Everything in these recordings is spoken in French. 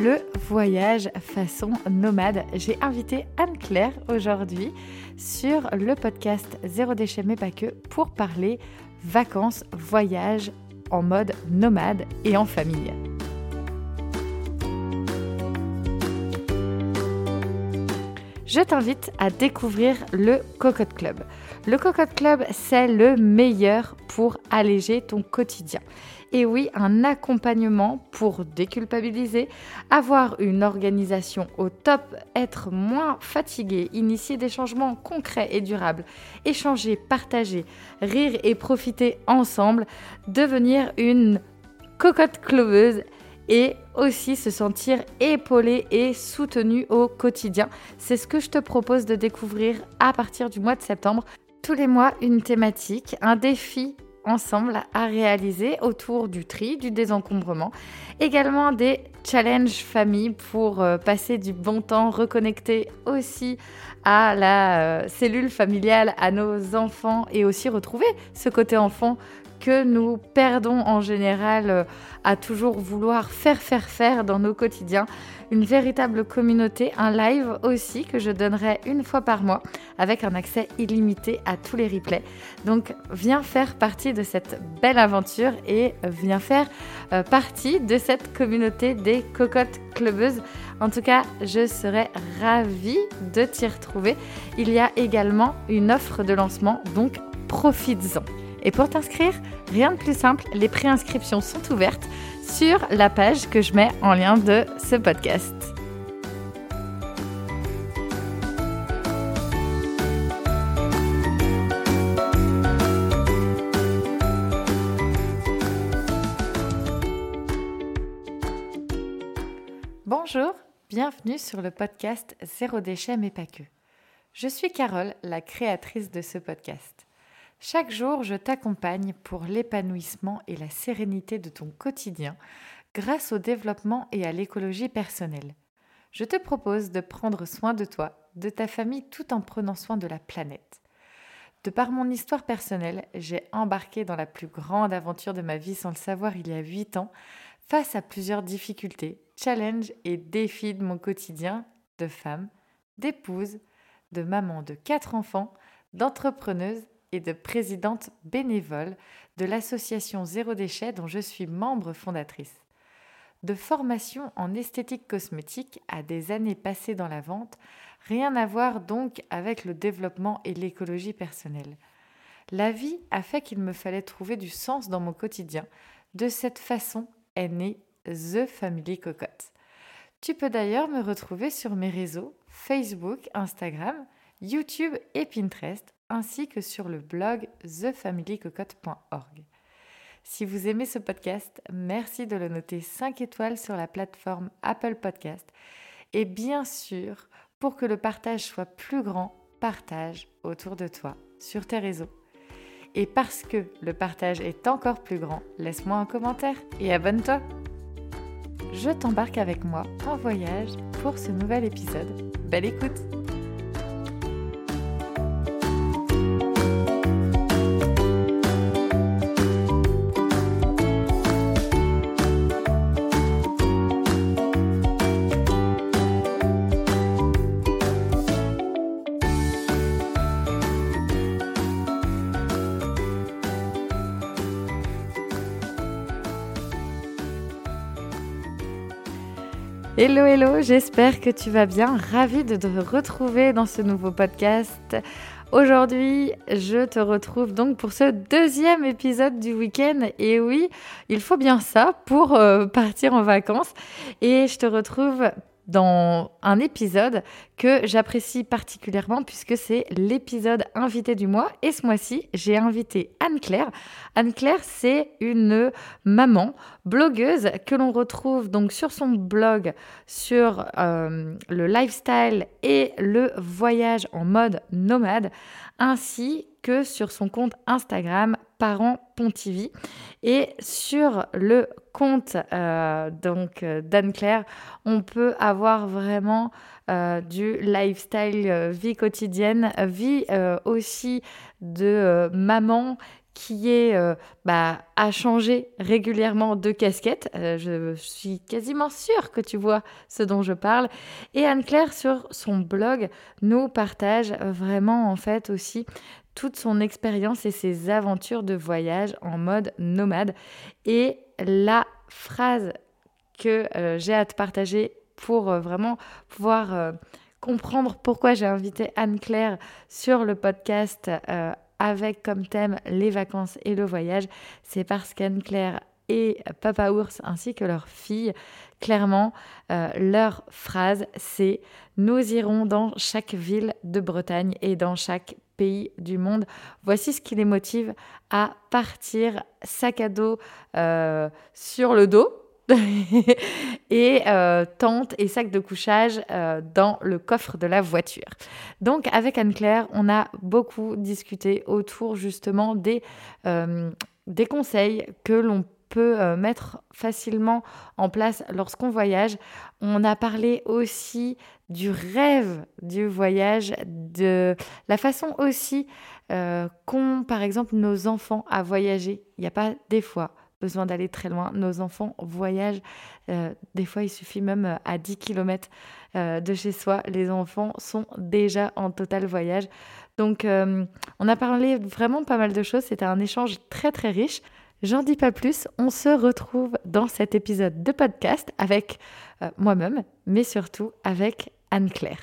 le voyage façon nomade. J'ai invité Anne-Claire aujourd'hui sur le podcast Zéro Déchet mais pas que pour parler vacances, voyage en mode nomade et en famille. Je t'invite à découvrir le Cocotte Club. Le Cocotte Club, c'est le meilleur pour alléger ton quotidien. Et oui, un accompagnement pour déculpabiliser, avoir une organisation au top, être moins fatigué, initier des changements concrets et durables, échanger, partager, rire et profiter ensemble, devenir une cocotte clubeuse et aussi se sentir épaulé et soutenu au quotidien. C'est ce que je te propose de découvrir à partir du mois de septembre. Tous les mois, une thématique, un défi ensemble à réaliser autour du tri, du désencombrement, également des challenges famille pour passer du bon temps, reconnecter aussi à la cellule familiale, à nos enfants et aussi retrouver ce côté enfant que nous perdons en général à toujours vouloir faire dans nos quotidiens. Une véritable communauté, un live aussi que je donnerai une fois par mois avec un accès illimité à tous les replays. Donc viens faire partie de cette belle aventure et viens faire partie de cette communauté des cocottes clubeuses. En tout cas, je serai ravie de t'y retrouver. Il y a également une offre de lancement, donc profites-en. Et pour t'inscrire, rien de plus simple, les préinscriptions sont ouvertes sur la page que je mets en lien de ce podcast. Bonjour, bienvenue sur le podcast Zéro Déchet mais pas que. Je suis Carole, la créatrice de ce podcast. Chaque jour, je t'accompagne pour l'épanouissement et la sérénité de ton quotidien grâce au développement et à l'écologie personnelle. Je te propose de prendre soin de toi, de ta famille, tout en prenant soin de la planète. De par mon histoire personnelle, j'ai embarqué dans la plus grande aventure de ma vie sans le savoir il y a 8 ans, face à plusieurs difficultés, challenges et défis de mon quotidien de femme, d'épouse, de maman de 4 enfants, d'entrepreneuse et de présidente bénévole de l'association Zéro Déchet dont je suis membre fondatrice. De formation en esthétique cosmétique à des années passées dans la vente, rien à voir donc avec le développement et l'écologie personnelle. La vie a fait qu'il me fallait trouver du sens dans mon quotidien. De cette façon est née The Family Cocotte. Tu peux d'ailleurs me retrouver sur mes réseaux Facebook, Instagram, YouTube et Pinterest, ainsi que sur le blog thefamilycocotte.org. Si vous aimez ce podcast, merci de le noter 5 étoiles sur la plateforme Apple Podcast. Et bien sûr, pour que le partage soit plus grand, partage autour de toi, sur tes réseaux. Et parce que le partage est encore plus grand, laisse-moi un commentaire et abonne-toi. Je t'embarque avec moi en voyage pour ce nouvel épisode. Belle écoute! Hello, hello, j'espère que tu vas bien, ravie de te retrouver dans ce nouveau podcast. Aujourd'hui, je te retrouve donc pour ce deuxième épisode du week-end. Et oui, il faut bien ça pour partir en vacances. Et je te retrouve dans un épisode que j'apprécie particulièrement puisque c'est l'épisode invité du mois. Et ce mois-ci, j'ai invité Anne-Claire. Anne-Claire, c'est une maman blogueuse que l'on retrouve donc sur son blog sur le lifestyle et le voyage en mode nomade, ainsi que sur son compte Instagram Parents Pontivy et sur le compte donc d'Anne-Claire, on peut avoir vraiment du lifestyle, vie quotidienne, vie aussi de maman qui est à changer régulièrement de casquette. Je suis quasiment sûre que tu vois ce dont je parle. Et Anne-Claire, sur son blog, nous partage vraiment en fait aussi toute son expérience et ses aventures de voyage en mode nomade. Et la phrase que j'ai à te partager pour vraiment pouvoir comprendre pourquoi j'ai invité Anne-Claire sur le podcast avec comme thème les vacances et le voyage, c'est parce qu'Anne-Claire et Papa Ours ainsi que leur fille, clairement, leur phrase, c'est « Nous irons dans chaque ville de Bretagne et dans chaque pays du monde ». Voici ce qui les motive à partir sac à dos sur le dos, et tente et sac de couchage dans le coffre de la voiture. Donc avec Anne-Claire, on a beaucoup discuté autour justement des conseils que l'on peut mettre facilement en place lorsqu'on voyage. On a parlé aussi du rêve du voyage, de la façon aussi qu'ont par exemple nos enfants à voyager. Il n'y a pas des fois besoin d'aller très loin. Nos enfants voyagent. Des fois, il suffit même à 10 km de chez soi. Les enfants sont déjà en total voyage. Donc, on a parlé vraiment pas mal de choses. C'était un échange très, très riche. J'en dis pas plus. On se retrouve dans cet épisode de podcast avec moi-même, mais surtout avec Anne-Claire.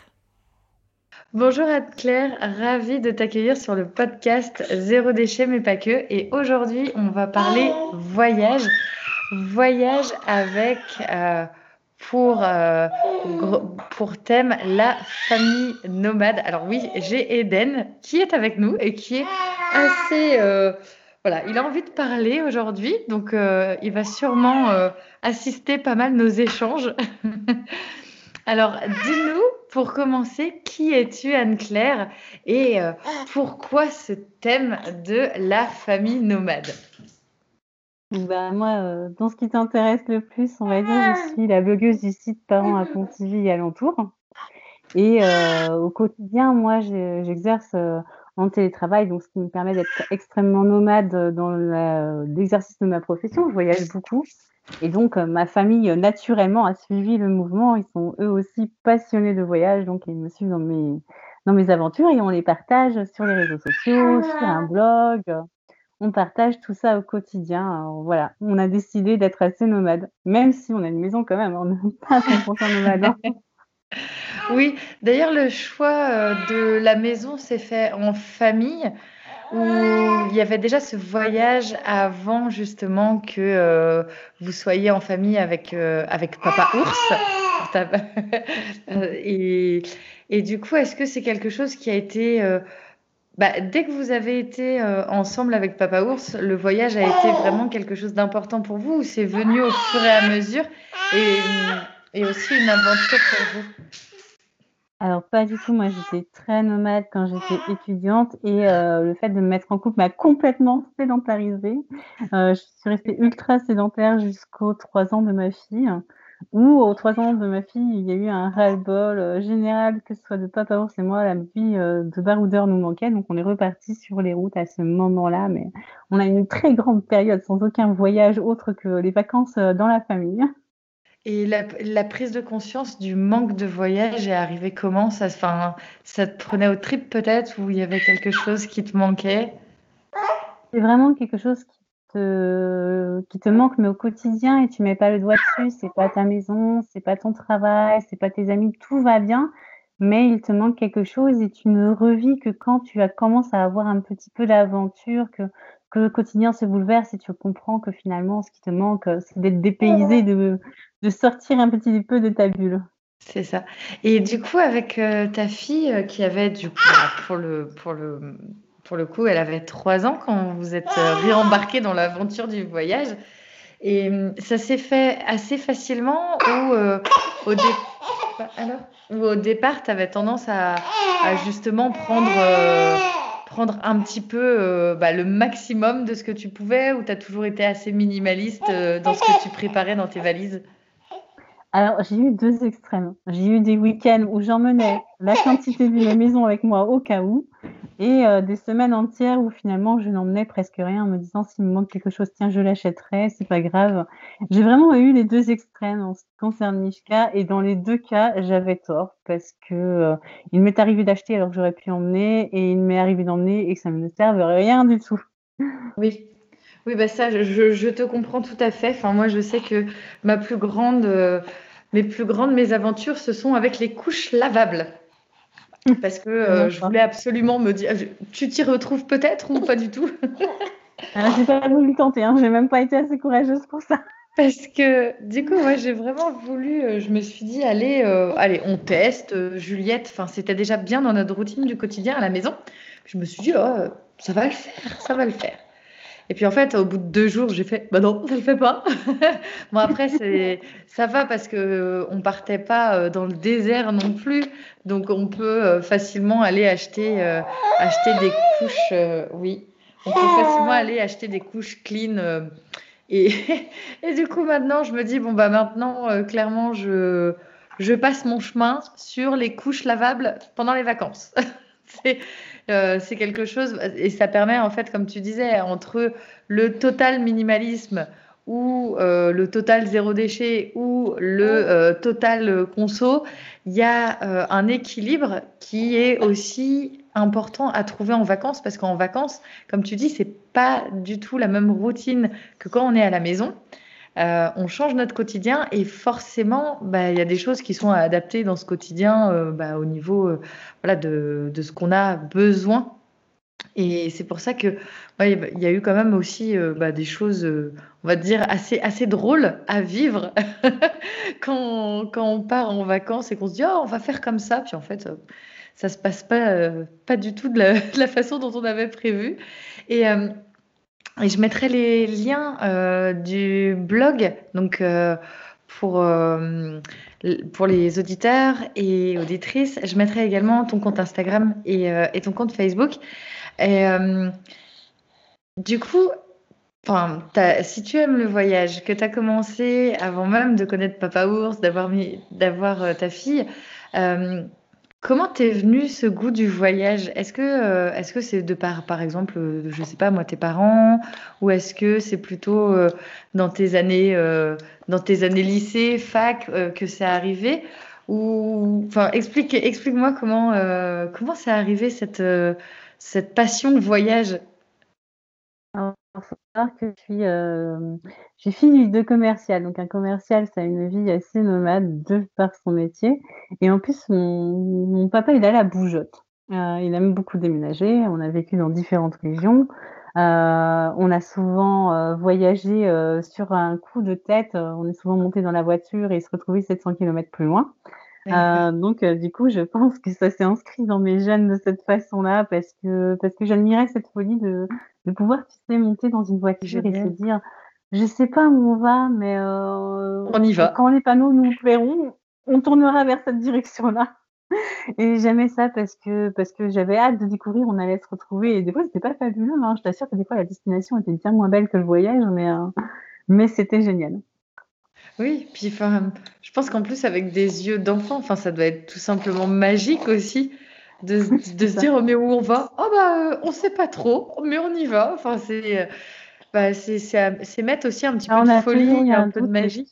Bonjour Anne-Claire, ravie de t'accueillir sur le podcast Zéro Déchet mais pas que. Et aujourd'hui, on va parler voyage. Voyage avec pour thème la famille nomade. Alors oui, j'ai Eden qui est avec nous et qui est assez... il a envie de parler aujourd'hui. Donc, il va sûrement assister pas mal nos échanges. Alors, dis-nous, pour commencer, qui es-tu Anne-Claire et pourquoi ce thème de la famille nomade ? Moi, dans ce qui t'intéresse le plus, on va dire, je suis la blogueuse du site Parents à Pontivy et Alentour. Et au quotidien, moi, j'exerce en télétravail, donc ce qui me permet d'être extrêmement nomade dans l'exercice de ma profession. Je voyage beaucoup. Et donc, ma famille, naturellement, a suivi le mouvement. Ils sont, eux aussi, passionnés de voyage. Donc, ils me suivent dans mes aventures et on les partage sur les réseaux sociaux, sur un blog. On partage tout ça au quotidien. Alors, voilà, on a décidé d'être assez nomades, même si on a une maison quand même. On n'est pas 100% nomades. Oui, d'ailleurs, le choix de la maison s'est fait en famille. Où il y avait déjà ce voyage avant justement que vous soyez en famille avec Papa Ours. Et du coup, est-ce que c'est quelque chose qui a été... dès que vous avez été ensemble avec Papa Ours, le voyage a été vraiment quelque chose d'important pour vous ou c'est venu au fur et à mesure et aussi une aventure pour vous ? Alors, pas du tout. Moi, j'étais très nomade quand j'étais étudiante et le fait de me mettre en couple m'a complètement sédentarisée. Je suis restée ultra sédentaire jusqu'aux 3 ans de ma fille. Ou aux 3 ans de ma fille, il y a eu un ras-le-bol général, que ce soit de Papa Ours et moi, la vie de baroudeur nous manquait. Donc, on est reparti sur les routes à ce moment-là. Mais on a une très grande période sans aucun voyage autre que les vacances dans la famille. Et la prise de conscience du manque de voyage est arrivée comment ? Ça te prenait au trip peut-être ou il y avait quelque chose qui te manquait ? C'est vraiment quelque chose qui te manque mais au quotidien et tu mets pas le doigt dessus. C'est pas ta maison, c'est pas ton travail, c'est pas tes amis, tout va bien. Mais il te manque quelque chose et tu ne revis que quand tu commences à avoir un petit peu d'aventure, que le quotidien se bouleverse et tu comprends que finalement, ce qui te manque, c'est d'être dépaysé, de sortir un petit peu de ta bulle. C'est ça. Et du coup, avec ta fille qui avait, du coup, pour le coup, elle avait 3 ans quand vous êtes réembarqués dans l'aventure du voyage. Et ça s'est fait assez facilement ou au départ, tu avais tendance à justement prendre un petit peu le maximum de ce que tu pouvais ou tu as toujours été assez minimaliste dans ce que tu préparais dans tes valises ? Alors, j'ai eu 2 extrêmes. J'ai eu des week-ends où j'emmenais la quantité de la maison avec moi au cas où Et des semaines entières où finalement je n'emmenais presque rien en me disant s'il me manque quelque chose, tiens je l'achèterai, c'est pas grave. J'ai vraiment eu les deux extrêmes en ce qui concerne Mishka et dans les deux cas j'avais tort parce que il m'est arrivé d'acheter alors que j'aurais pu emmener et il m'est arrivé d'emmener et que ça ne me serve rien du tout. Oui. Oui, bah ça, je te comprends tout à fait. Enfin, moi, je sais que mes plus grandes mésaventures, ce sont avec les couches lavables. Parce que je voulais absolument me dire... Tu t'y retrouves peut-être ou pas du tout? Je n'ai pas voulu tenter. Je n'ai même pas été assez courageuse pour ça. Parce que, du coup, moi, j'ai vraiment voulu... je me suis dit, allez, on teste. Juliette, c'était déjà bien dans notre routine du quotidien à la maison. Je me suis dit, oh, ça va le faire, ça va le faire. Et puis en fait, au bout de 2 jours, j'ai fait « bah non, ça le fait pas ». Bon après, ça va parce que on partait pas dans le désert non plus, donc on peut facilement aller acheter des couches. Oui, on peut facilement aller acheter des couches clean. Et du coup maintenant, je me dis bon bah maintenant, clairement, je passe mon chemin sur les couches lavables pendant les vacances. C'est quelque chose et ça permet en fait comme tu disais entre le total minimalisme ou le total zéro déchet ou le total conso, il y a un équilibre qui est aussi important à trouver en vacances parce qu'en vacances comme tu dis c'est pas du tout la même routine que quand on est à la maison. On change notre quotidien et forcément, y a des choses qui sont à adapter dans ce quotidien au niveau de ce qu'on a besoin. Et c'est pour ça que il y a eu quand même aussi des choses, on va dire, assez drôles à vivre quand on part en vacances et qu'on se dit « oh, on va faire comme ça ». Puis en fait, ça ne se passe pas du tout de la façon dont on avait prévu. Et je mettrai les liens du blog donc pour les auditeurs et auditrices. Je mettrai également ton compte Instagram et ton compte Facebook. Et, du coup, si tu aimes le voyage, que tu as commencé avant même de connaître Papa Ours, d'avoir ta fille, comment t'es venu ce goût du voyage ? Est-ce que c'est de par exemple, je sais pas moi, tes parents, ou est-ce que c'est plutôt dans tes années lycée, fac que c'est arrivé ? Ou explique-moi comment c'est arrivé cette passion voyage. Alors, il faut savoir que je suis fille de commercial. Donc, un commercial, ça a une vie assez nomade de par son métier. Et en plus, mon papa, il allait à Bougeotte. Il aime beaucoup déménager. On a vécu dans différentes régions. On a souvent voyagé sur un coup de tête. On est souvent monté dans la voiture et se retrouvait 700 km plus loin. Du coup, je pense que ça s'est inscrit dans mes gènes de cette façon-là parce que j'admirais cette folie de pouvoir, tu sais, monter dans une voiture et se dire, je sais pas où on va, mais on y va. Quand les panneaux nous plairont, on tournera vers cette direction-là. Et j'aimais ça parce que j'avais hâte de découvrir, on allait se retrouver. Et des fois, c'était pas fabuleux, je t'assure que des fois, la destination était bien moins belle que le voyage, mais c'était génial. Oui, puis je pense qu'en plus avec des yeux d'enfant, ça doit être tout simplement magique aussi de se dire oh, mais où on va ? Oh on sait pas trop, mais on y va. C'est mettre aussi un petit peu de folie, un peu de magie.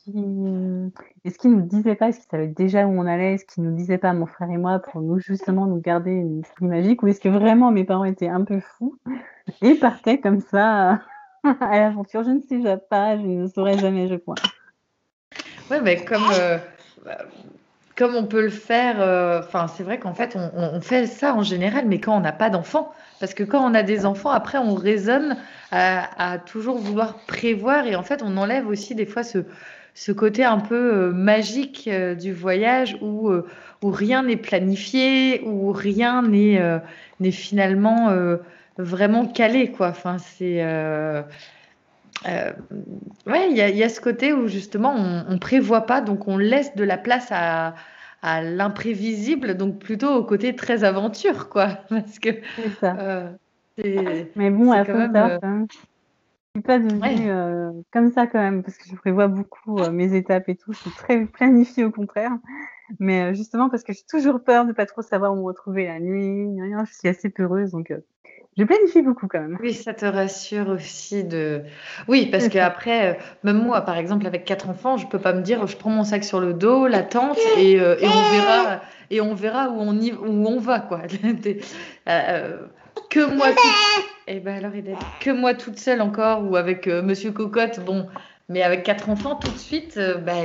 Est-ce qu'ils nous disaient pas, est-ce qu'ils savaient déjà où on allait, est-ce qu'ils nous disaient pas, mon frère et moi, pour nous justement nous garder une esprit magique, ou est-ce que vraiment mes parents étaient un peu fous et partaient comme ça à l'aventure ? Je ne sais pas, je ne saurais jamais, je crois. Oui, mais comme on peut le faire, c'est vrai qu'en fait, on fait ça en général, mais quand on n'a pas d'enfants. Parce que quand on a des enfants, après, on raisonne à toujours vouloir prévoir. Et en fait, on enlève aussi des fois ce côté un peu magique du voyage où rien n'est planifié, où rien n'est finalement vraiment calé, quoi. C'est... il y a ce côté où justement on prévoit pas, donc on laisse de la place à l'imprévisible, donc plutôt au côté très aventure, quoi. Parce que c'est ça. Mais bon, à peu près, je suis pas devenue comme ça quand même, parce que je prévois beaucoup mes étapes et tout. Je suis très planifiée au contraire. Mais justement, parce que j'ai toujours peur de pas trop savoir où me retrouver la nuit, rien, je suis assez peureuse, donc je planifie beaucoup quand même. Oui, ça te rassure aussi de... Oui, parce qu'après, même moi, par exemple, avec 4 enfants, je peux pas me dire, je prends mon sac sur le dos, la tente, et on verra où on va, quoi. Que moi toute seule encore, ou avec Monsieur Cocotte, bon... Mais avec 4 enfants, tout de suite,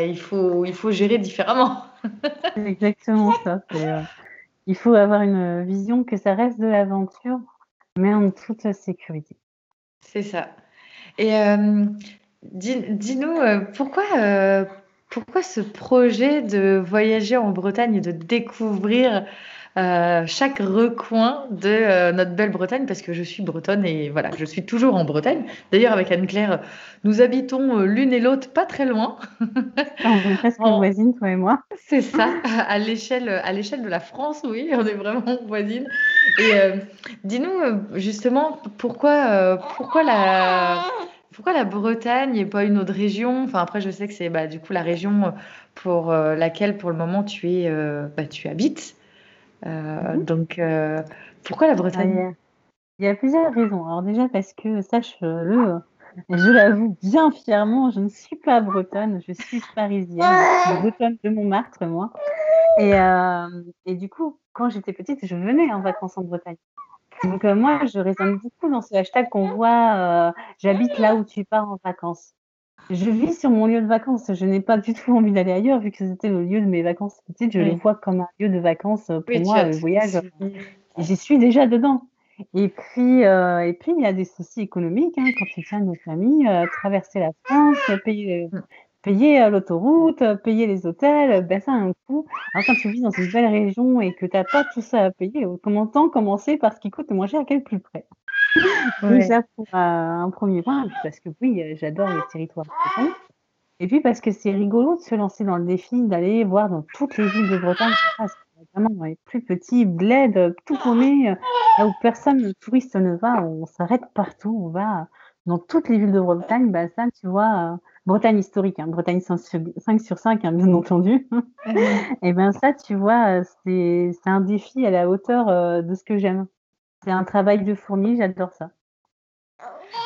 il faut gérer différemment. C'est exactement ça. Il faut avoir une vision que ça reste de l'aventure, mais en toute sécurité. C'est ça. Et dis-nous, pourquoi ce projet de voyager en Bretagne et de découvrir chaque recoin de notre belle Bretagne, parce que je suis bretonne et voilà, je suis toujours en Bretagne. D'ailleurs, avec Anne-Claire, nous habitons l'une et l'autre pas très loin. On est presque voisines, toi et moi. C'est ça, à l'échelle de la France, oui, on est vraiment voisines. Et dis-nous justement pourquoi la Bretagne et pas une autre région ? Enfin, après, je sais que c'est du coup la région pour laquelle pour le moment tu habites. Donc, pourquoi la Bretagne ? Il y a plusieurs raisons. Alors déjà parce que, sache-le, je l'avoue bien fièrement, je ne suis pas bretonne, je suis parisienne, je suis bretonne de Montmartre, moi. Et du coup, quand j'étais petite, je venais en vacances en Bretagne. Donc moi, je résonne beaucoup dans ce hashtag qu'on voit « J'habite là où tu pars en vacances ». Je vis sur mon lieu de vacances. Je n'ai pas du tout envie d'aller ailleurs, vu que c'était le lieu de mes vacances petites. Je les vois comme un lieu de vacances pour moi, le voyage. J'y suis déjà dedans. Et puis, il y a des soucis économiques. Hein, quand tu tiens une famille, traverser la France, payer l'autoroute, payer les hôtels, ça a un coût. Alors, quand tu vis dans une belle région et que tu n'as pas tout ça à payer, autant commencer par ce qui coûte moins cher à quel plus près. Ouais. Déjà pour un premier point, parce que oui, j'adore les territoires bretons. Et puis parce que c'est rigolo de se lancer dans le défi d'aller voir dans toutes les villes de Bretagne, vraiment dans les plus petits bleds, tout paumés, là où personne, le touriste ne va, on s'arrête partout, on va dans toutes les villes de Bretagne, ça tu vois, Bretagne historique, hein, Bretagne 5/5, hein, bien entendu. Et ça tu vois, c'est un défi à la hauteur de ce que j'aime. C'est un travail de fourmi, j'adore ça.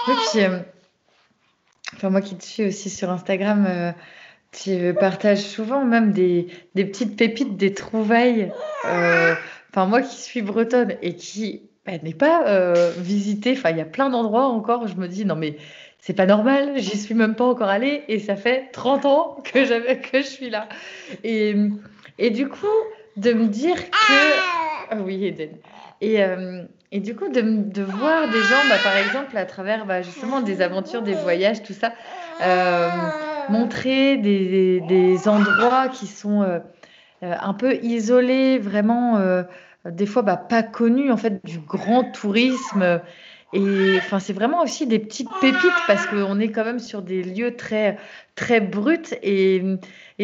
Oui, puis, moi qui te suis aussi sur Instagram, tu partages souvent même des petites pépites, des trouvailles. Moi qui suis bretonne et qui n'est pas visitée, il y a plein d'endroits encore où je me dis non mais c'est pas normal, j'y suis même pas encore allée et ça fait 30 ans que je suis là. Et du coup, de me dire que... Oui, Eden. Et du coup, de voir des gens, par exemple, à travers justement des aventures, des voyages, tout ça, montrer des endroits qui sont un peu isolés, vraiment, des fois, pas connus, en fait, du grand tourisme. Et c'est vraiment aussi des petites pépites parce qu'on est quand même sur des lieux très, très bruts. Et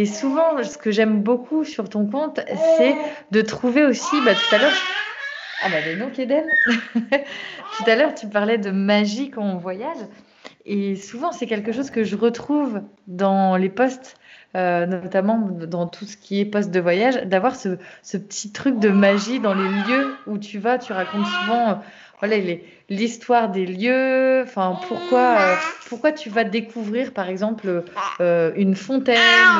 souvent, ce que j'aime beaucoup sur ton compte, c'est de trouver aussi, tout à l'heure... donc Eden, tout à l'heure tu parlais de magie quand on voyage et souvent c'est quelque chose que je retrouve dans les posts, notamment dans tout ce qui est posts de voyage, d'avoir ce petit truc de magie dans les lieux où tu vas, tu racontes souvent l'histoire des lieux, pourquoi tu vas découvrir par exemple une fontaine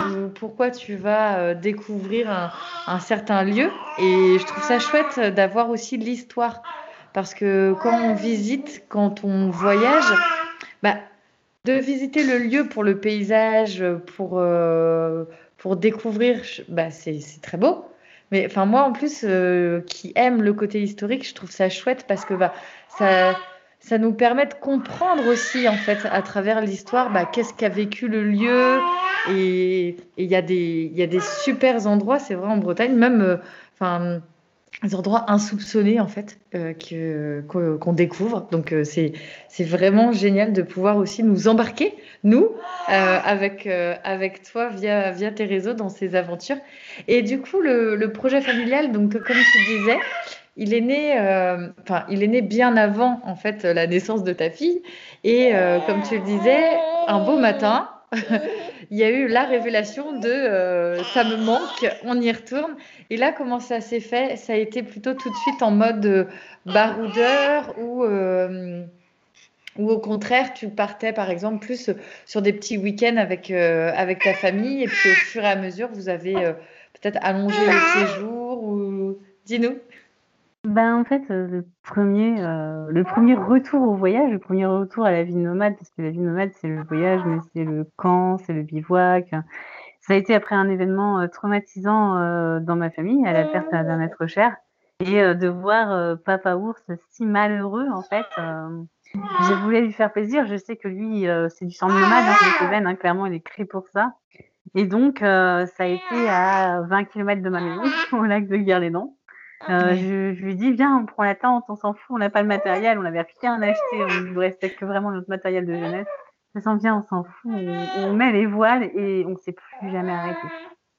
ou pourquoi tu vas découvrir un certain lieu. Et je trouve ça chouette d'avoir aussi l'histoire parce que quand on visite, quand on voyage, de visiter le lieu pour le paysage, pour découvrir, c'est très beau. Mais moi, en plus, qui aime le côté historique, je trouve ça chouette parce que ça nous permet de comprendre aussi, en fait, à travers l'histoire, qu'est-ce qu'a vécu le lieu. Et il y a des super endroits, c'est vrai, en Bretagne, même des endroits insoupçonnés, en fait, qu'on découvre. Donc, c'est vraiment génial de pouvoir aussi nous embarquer, nous, avec toi, via tes réseaux, dans ces aventures. Et du coup, le projet familial, donc, comme tu disais, il est né bien avant, en fait, la naissance de ta fille. Et comme tu le disais, un beau matin... il y a eu la révélation de ça me manque, on y retourne. Et là, comment ça s'est fait? Ça a été plutôt tout de suite en mode baroudeur ou au contraire, tu partais par exemple plus sur des petits week-ends avec ta famille et puis au fur et à mesure, vous avez peut-être allongé le séjour ou... Dis-nous. Ben, en fait, le premier retour au voyage, le premier retour à la vie nomade, parce que la vie nomade, c'est le voyage, mais c'est le camp, c'est le bivouac. Ça a été après un événement traumatisant dans ma famille, à la perte d'un être cher, et de voir Papa Ours si malheureux, en fait. Je voulais lui faire plaisir, je sais que lui, c'est du sang nomade, hein, clairement, il est créé pour ça. Et donc, ça a été à 20 km de ma maison, au lac de Guerlédan. Je lui dis, viens, on prend la tente, on s'en fout, on n'a pas le matériel, on n'avait rien acheté, on ne restait que vraiment notre matériel de jeunesse. Ça s'en vient, on s'en fout, on met les voiles et on ne s'est plus jamais arrêté.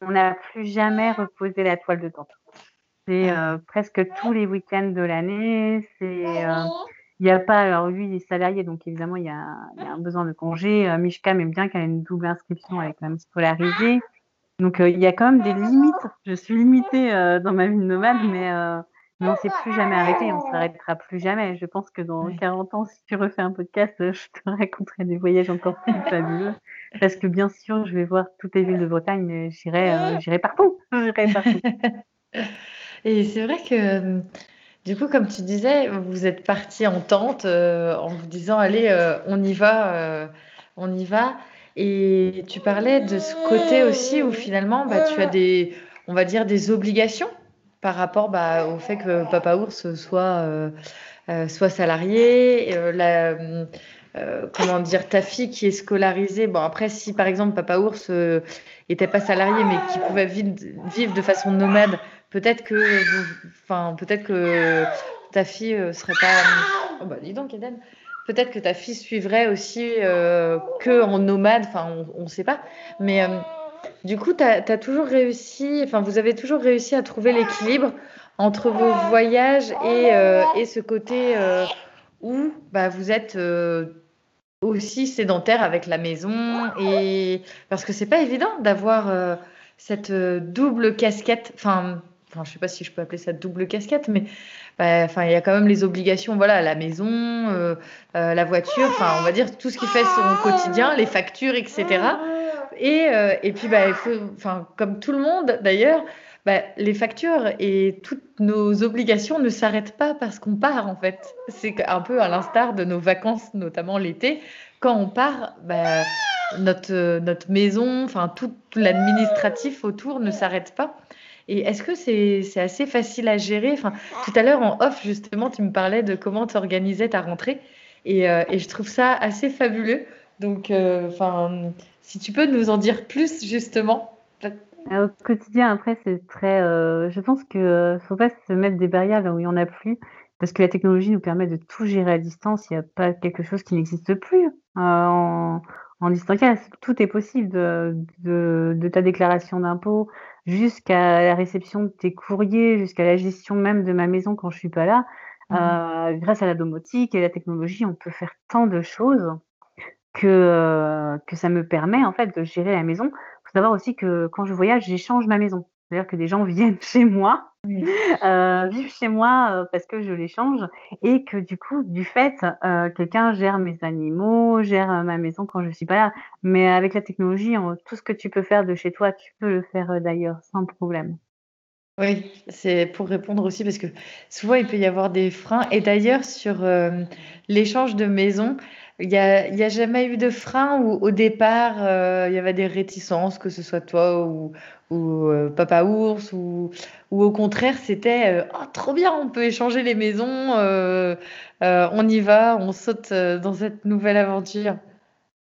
On n'a plus jamais reposé la toile de tente. C'est presque tous les week-ends de l'année. Il n'y a pas, alors lui, il est salarié, donc évidemment, il y a un besoin de congé. Mishka, même bien qu'elle ait une double inscription, elle est quand même scolarisée. Donc, il y a quand même des limites. Je suis limitée dans ma vie de nomade, mais on ne s'est plus jamais arrêté. On ne s'arrêtera plus jamais. Je pense que dans 40 ans, si tu refais un podcast, je te raconterai des voyages encore plus fabuleux. Parce que bien sûr, je vais voir toutes les villes de Bretagne, mais j'irai partout. Et c'est vrai que, du coup, comme tu disais, vous êtes partis en tente en vous disant « Allez, on y va, on y va ». Et tu parlais de ce côté aussi où finalement, tu as des, on va dire, des obligations par rapport au fait que Papa Ours soit salarié, ta fille qui est scolarisée. Bon, après, si par exemple Papa Ours n'était pas salarié mais qui pouvait vivre de façon nomade, peut-être que ta fille ne serait pas... Oh, dis donc, Eden. Peut-être que ta fille suivrait aussi que en nomade, on ne sait pas. Mais du coup, vous avez toujours réussi à trouver l'équilibre entre vos voyages et ce côté où vous êtes aussi sédentaire avec la maison. Et parce que c'est pas évident d'avoir cette double casquette. Enfin, je ne sais pas si je peux appeler ça double casquette, mais il y a quand même les obligations, voilà, la maison, la voiture, on va dire tout ce qui fait son quotidien, les factures, etc. Et puis, il faut, comme tout le monde d'ailleurs, les factures et toutes nos obligations ne s'arrêtent pas parce qu'on part en fait. C'est un peu à l'instar de nos vacances, notamment l'été. Quand on part, notre maison, tout l'administratif autour ne s'arrête pas. Et est-ce que c'est assez facile à gérer? Tout à l'heure, en off, justement, tu me parlais de comment tu organisais ta rentrée. Et je trouve ça assez fabuleux. Donc, si tu peux nous en dire plus, justement. Au quotidien, après, c'est très... je pense qu'il ne faut pas se mettre des barrières là où il n'y en a plus. Parce que la technologie nous permet de tout gérer à distance. Il n'y a pas quelque chose qui n'existe plus en distanciel. Tout est possible, de ta déclaration d'impôt jusqu'à la réception de tes courriers, jusqu'à la gestion même de ma maison quand je suis pas là. Grâce à la domotique et la technologie, on peut faire tant de choses que ça me permet en fait de gérer la maison. Il faut savoir aussi que quand je voyage, j'échange ma maison. C'est-à-dire que des gens viennent chez moi, vivent chez moi parce que je les change et que du coup, du fait, quelqu'un gère mes animaux, gère ma maison quand je ne suis pas là. Mais avec la technologie, tout ce que tu peux faire de chez toi, tu peux le faire d'ailleurs sans problème. Oui, c'est pour répondre aussi parce que souvent, il peut y avoir des freins. Et d'ailleurs, sur l'échange de maisons, il n'y a jamais eu de frein où au départ, il y avait des réticences, que ce soit toi ou Papa Ours, ou au contraire, c'était « Oh, trop bien, on peut échanger les maisons, on y va, on saute dans cette nouvelle aventure. »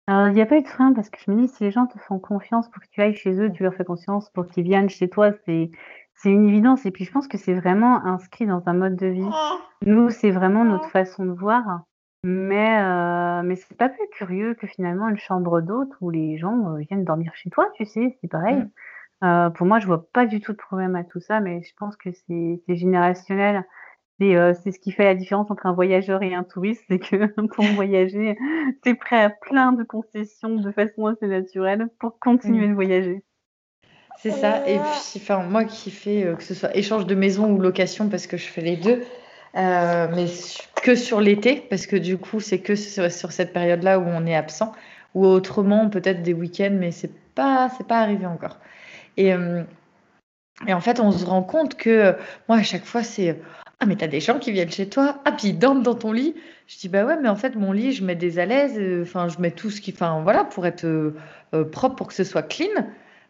Alors, il n'y a pas eu de frein parce que je me dis, si les gens te font confiance pour que tu ailles chez eux, tu leur fais confiance pour qu'ils viennent chez toi, c'est une évidence. Et puis, je pense que c'est vraiment inscrit dans un mode de vie. Nous, c'est vraiment notre façon de voir. Mais c'est pas plus curieux que finalement une chambre d'hôte où les gens viennent dormir chez toi, tu sais, c'est pareil. Pour moi, je vois pas du tout de problème à tout ça, mais je pense que c'est générationnel C'est ce qui fait la différence entre un voyageur et un touriste, c'est que pour voyager, tu es prêt à plein de concessions de façon assez naturelle pour continuer de voyager. C'est ça. Et puis, enfin, moi qui fais que ce soit échange de maison ou location, parce que je fais les deux, mais que sur l'été, parce que du coup, c'est que sur cette période-là où on est absent, ou autrement, peut-être des week-ends, mais c'est pas arrivé encore. Et en fait, on se rend compte que moi, à chaque fois, c'est ah, mais t'as des gens qui viennent chez toi, ah, puis ils dorment dans ton lit. Je dis, bah ouais, mais en fait, mon lit, je mets des alaises, enfin, je mets tout ce qui, enfin, voilà, pour être propre, pour que ce soit clean.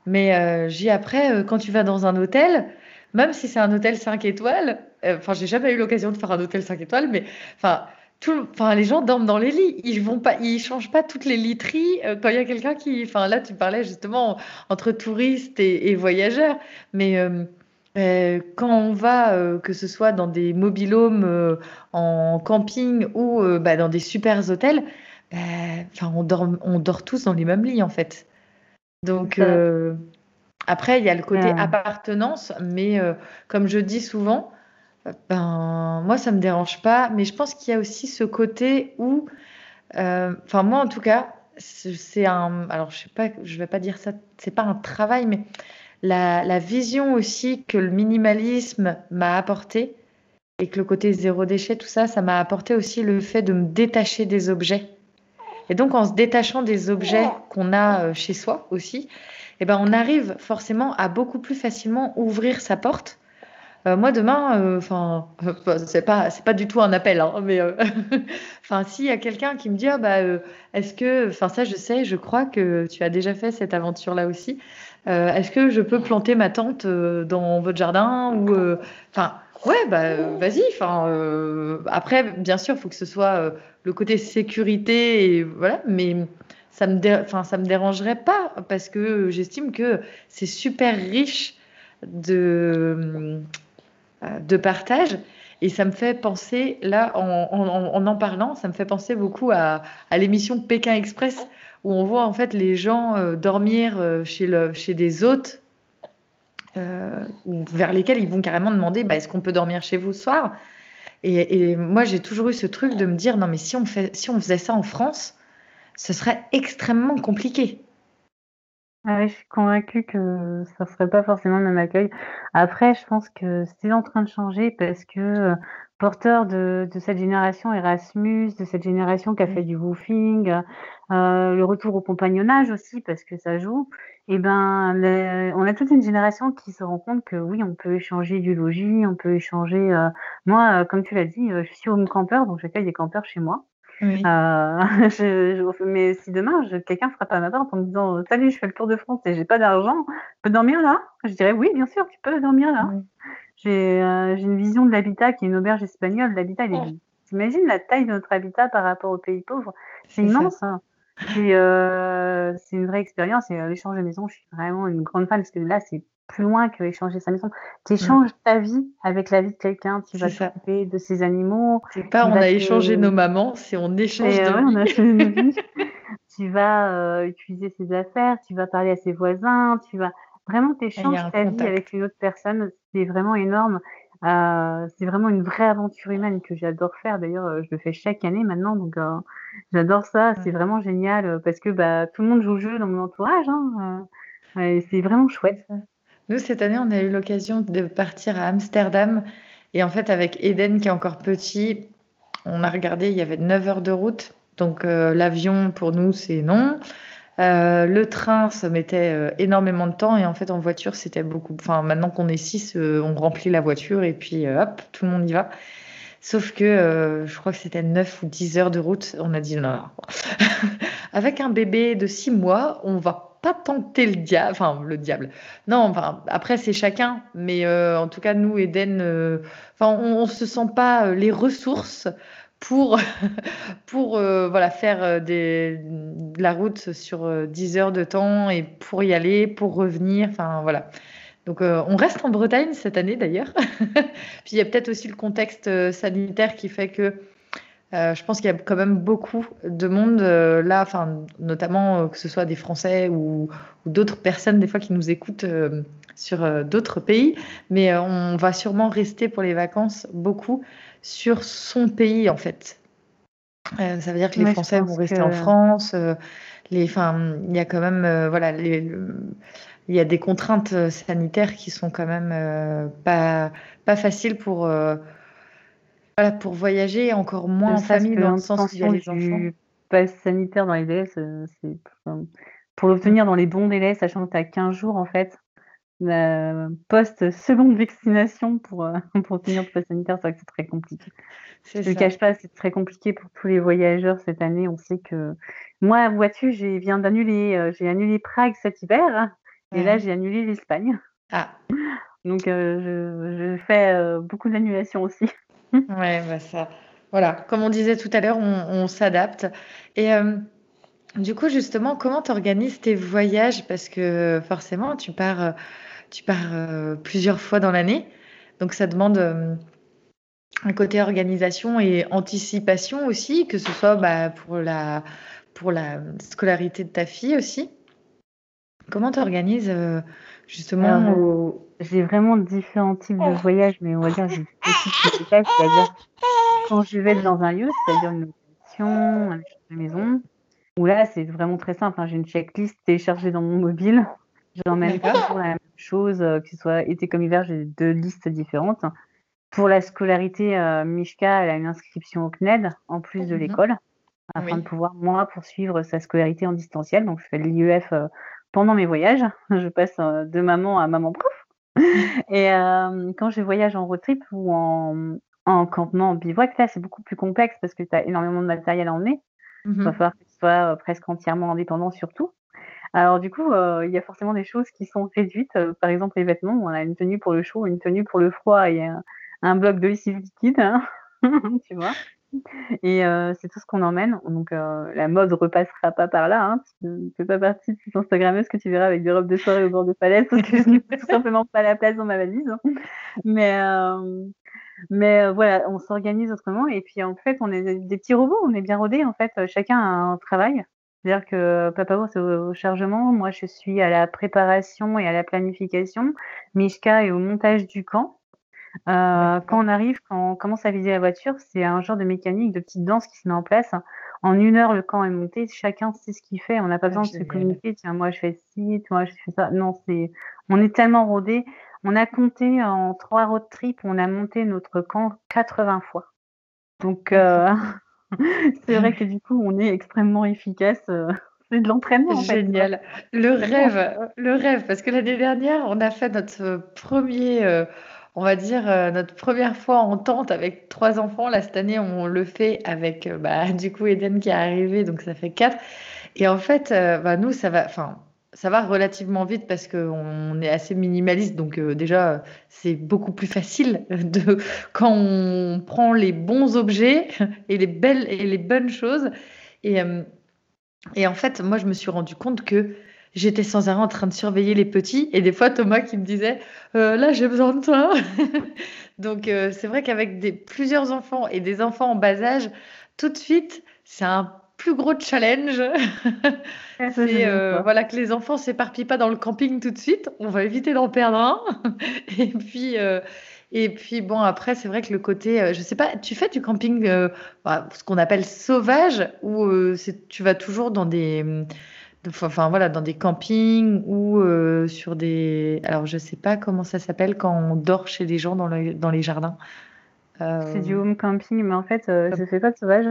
Mais j'y après, quand tu vas dans un hôtel, même si c'est un hôtel 5 étoiles, enfin, j'ai jamais eu l'occasion de faire un hôtel 5 étoiles, mais enfin, les gens dorment dans les lits, ils changent pas toutes les literies quand il y a quelqu'un qui, enfin, là, tu parlais justement entre touristes et voyageurs, mais quand on va, que ce soit dans des mobilhomes en camping ou dans des super hôtels, on dort tous dans les mêmes lits en fait. Donc après il y a le côté appartenance, mais comme je dis souvent, moi ça me dérange pas, mais je pense qu'il y a aussi ce côté où, moi en tout cas, c'est un, alors je sais pas, je vais pas dire ça, c'est pas un travail, mais la vision aussi que le minimalisme m'a apporté et que le côté zéro déchet, tout ça, ça m'a apporté aussi le fait de me détacher des objets. Et donc, en se détachant des objets qu'on a chez soi aussi, eh ben, on arrive forcément à beaucoup plus facilement ouvrir sa porte. Moi, demain, c'est pas du tout un appel, hein, mais s'il y a quelqu'un qui me dit, est-ce que, je crois que tu as déjà fait cette aventure-là aussi. Est-ce que je peux planter ma tente dans votre jardin ou, vas-y. Après, bien sûr, il faut que ce soit le côté sécurité, et voilà, mais ça me dérangerait pas, parce que j'estime que c'est super riche de partage, et ça me fait penser, là, en parlant, ça me fait penser beaucoup à l'émission Pékin Express, où on voit en fait les gens dormir chez des hôtes, vers lesquels ils vont carrément demander est-ce qu'on peut dormir chez vous ce soir, et moi j'ai toujours eu ce truc de me dire non mais si on faisait ça en France, ce serait extrêmement compliqué. Ouais, je suis convaincue que ça serait pas forcément le même accueil. Après je pense que c'est en train de changer, parce que porteur de cette génération Erasmus, de cette génération qui a fait du woofing, le retour au compagnonnage aussi, parce que ça joue, on a toute une génération qui se rend compte que oui, on peut échanger du logis, on peut échanger... moi, comme tu l'as dit, je suis home camper, donc j'accueille des campeurs chez moi. Oui. Mais si demain, quelqu'un frappe à ma porte en me disant « Salut, je fais le tour de France et j'ai pas d'argent, je peux dormir là ?» Je dirais « Oui, bien sûr, tu peux dormir là. Oui. » J'ai une vision de l'habitat qui est une auberge espagnole. L'habitat, t'imagines la taille de notre habitat par rapport aux pays pauvres. C'est immense. Hein. C'est une vraie expérience. Et l'échange de maison, je suis vraiment une grande fan, parce que là, c'est plus loin que échanger sa maison. Tu échanges ta vie avec la vie de quelqu'un. Tu vas t'occuper de ses animaux. C'est pas on a échangé nos mamans, c'est on échange de vie. On a échangé nos vies. Tu vas utiliser ses affaires, tu vas parler à ses voisins, tu vas... Vraiment, tu échanges ta vie avec une autre personne, c'est vraiment énorme. C'est vraiment une vraie aventure humaine que j'adore faire. D'ailleurs, je le fais chaque année maintenant, donc j'adore ça. C'est vraiment génial, parce que tout le monde joue le jeu dans mon entourage. Hein, et c'est vraiment chouette. Nous, cette année, on a eu l'occasion de partir à Amsterdam. Et en fait, avec Eden, qui est encore petit, on a regardé, il y avait 9 heures de route. Donc, l'avion, pour nous, c'est non. Le train, ça mettait énormément de temps, et en fait en voiture c'était beaucoup, maintenant qu'on est 6, on remplit la voiture et puis hop, tout le monde y va, sauf que je crois que c'était 9 ou 10 heures de route, on a dit non. Avec un bébé de 6 mois, on va pas tenter le diable. Non, après c'est chacun, mais en tout cas nous, Eden, on se sent pas les ressources pour faire de la route sur 10 heures de temps, et pour y aller, pour revenir, Donc, on reste en Bretagne cette année, d'ailleurs. Puis, il y a peut-être aussi le contexte sanitaire qui fait que Je pense qu'il y a quand même beaucoup de monde là, notamment que ce soit des Français ou d'autres personnes des fois qui nous écoutent sur d'autres pays, mais on va sûrement rester pour les vacances beaucoup sur son pays en fait. Ça veut dire que les Français vont rester en France, il y a quand même il y a des contraintes sanitaires qui sont quand même pas faciles pour pour voyager, encore moins en famille, dans le sens où il y a les enfants. Du pass sanitaire dans les délais, c'est pour l'obtenir dans les bons délais, sachant que tu as 15 jours en fait, post-seconde vaccination pour obtenir le pass sanitaire, c'est vrai que c'est très compliqué. Je ne le cache pas, c'est très compliqué pour tous les voyageurs cette année. On sait que moi, vois-tu, j'ai annulé Prague cet hiver et là, j'ai annulé l'Espagne. Ah. Donc, je fais beaucoup d'annulations aussi. Ouais, ça. Voilà, comme on disait tout à l'heure, on s'adapte. Et du coup, justement, comment t'organises tes voyages? Parce que forcément, tu pars plusieurs fois dans l'année. Donc, ça demande un côté organisation et anticipation aussi, que ce soit pour la scolarité de ta fille aussi. Comment t'organises justement J'ai vraiment différents types de voyages, mais on va dire j'ai des voyages, c'est-à-dire quand je vais dans un lieu, c'est-à-dire une location, une maison, où là c'est vraiment très simple, hein, j'ai une checklist téléchargée dans mon mobile, j'emmène toujours la même chose, que ce soit été comme hiver, j'ai 2 listes différentes. Pour la scolarité, Mishka elle a une inscription au CNED en plus de l'école, afin de pouvoir moi poursuivre sa scolarité en distanciel, donc je fais l'IEF pendant mes voyages, je passe de maman à maman prof. Et quand je voyage en road trip ou en campement, en bivouac, là c'est beaucoup plus complexe parce que tu as énormément de matériel à emmener. Il va falloir que tu sois presque entièrement indépendant surtout. Alors du coup, il y a forcément des choses qui sont réduites. Par exemple, les vêtements, on a une tenue pour le chaud, une tenue pour le froid et un bloc de lessive liquide, hein. Tu vois. Et c'est tout ce qu'on emmène. Donc la mode repassera pas par là, hein. Tu ne fais pas partie de ces Instagrammeuses que tu verras avec des robes de soirée au bord de palais parce que je n'ai tout simplement pas la place dans ma valise, hein. Mais voilà, on s'organise autrement. Et puis en fait, on est des petits robots, on est bien rodés en fait. Chacun a un travail. C'est-à-dire que Papa Ours est au chargement, moi je suis à la préparation et à la planification. Mishka est au montage du camp. Quand on arrive, quand on commence à viser la voiture, c'est un genre de mécanique, de petite danse qui se met en place. En 1 heure, le camp est monté, chacun sait ce qu'il fait, on n'a pas besoin de se communiquer. Tiens, moi je fais ci, toi je fais ça. Non, on est tellement rodés. On a compté en 3 road trips, on a monté notre camp 80 fois. Donc c'est vrai que du coup, on est extrêmement efficace. C'est de l'entraînement, en fait. Génial. Le rêve, parce que l'année dernière, on a fait notre premier. On va dire notre première fois en tente avec 3 enfants. Là, cette année, on le fait avec du coup Eden qui est arrivé, donc ça fait 4. Et en fait, nous, ça va relativement vite parce qu'on est assez minimaliste. Donc déjà, c'est beaucoup plus facile quand on prend les bons objets et les bonnes choses. Et en fait, moi, je me suis rendu compte que j'étais sans arrêt en train de surveiller les petits. Et des fois, Thomas qui me disait « Là, j'ai besoin de toi ». Donc, c'est vrai qu'avec plusieurs enfants et des enfants en bas âge, tout de suite, c'est un plus gros challenge. C'est que les enfants ne s'éparpillent pas dans le camping tout de suite. On va éviter d'en perdre un. Et puis, bon, après, c'est vrai que le côté... je ne sais pas, tu fais du camping, ce qu'on appelle sauvage, ou tu vas toujours dans des... dans des campings ou sur des... Alors, je ne sais pas comment ça s'appelle quand on dort chez les gens dans les jardins. C'est du home camping, mais en fait, je ne fais pas de sauvage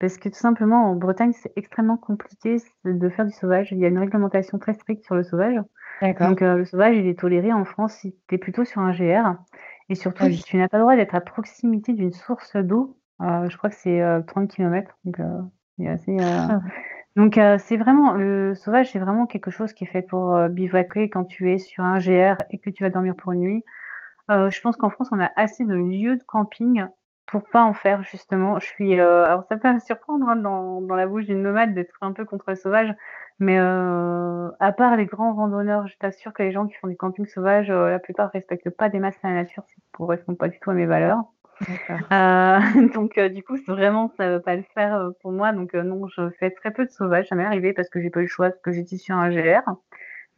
parce que tout simplement, en Bretagne, c'est extrêmement compliqué de faire du sauvage. Il y a une réglementation très stricte sur le sauvage. D'accord. Donc, le sauvage, il est toléré en France si tu es plutôt sur un GR. Et surtout, si tu n'as pas le droit d'être à proximité d'une source d'eau. Je crois que c'est 30 km. Donc, c'est assez... Donc, c'est vraiment, le sauvage, c'est vraiment quelque chose qui est fait pour bivouaquer quand tu es sur un GR et que tu vas dormir pour une nuit. Je pense qu'en France, on a assez de lieux de camping pour pas en faire justement. Je suis alors ça peut me surprendre hein, dans la bouche d'une nomade d'être un peu contre sauvage, mais à part les grands randonneurs, je t'assure que les gens qui font du camping sauvage, la plupart respectent pas des masses à la nature, ça ne correspond pas du tout à mes valeurs. Donc du coup vraiment ça ne veut pas le faire pour moi, donc non, je fais très peu de sauvage, ça m'est arrivé parce que j'ai pas eu le choix, parce que j'étais sur un GR,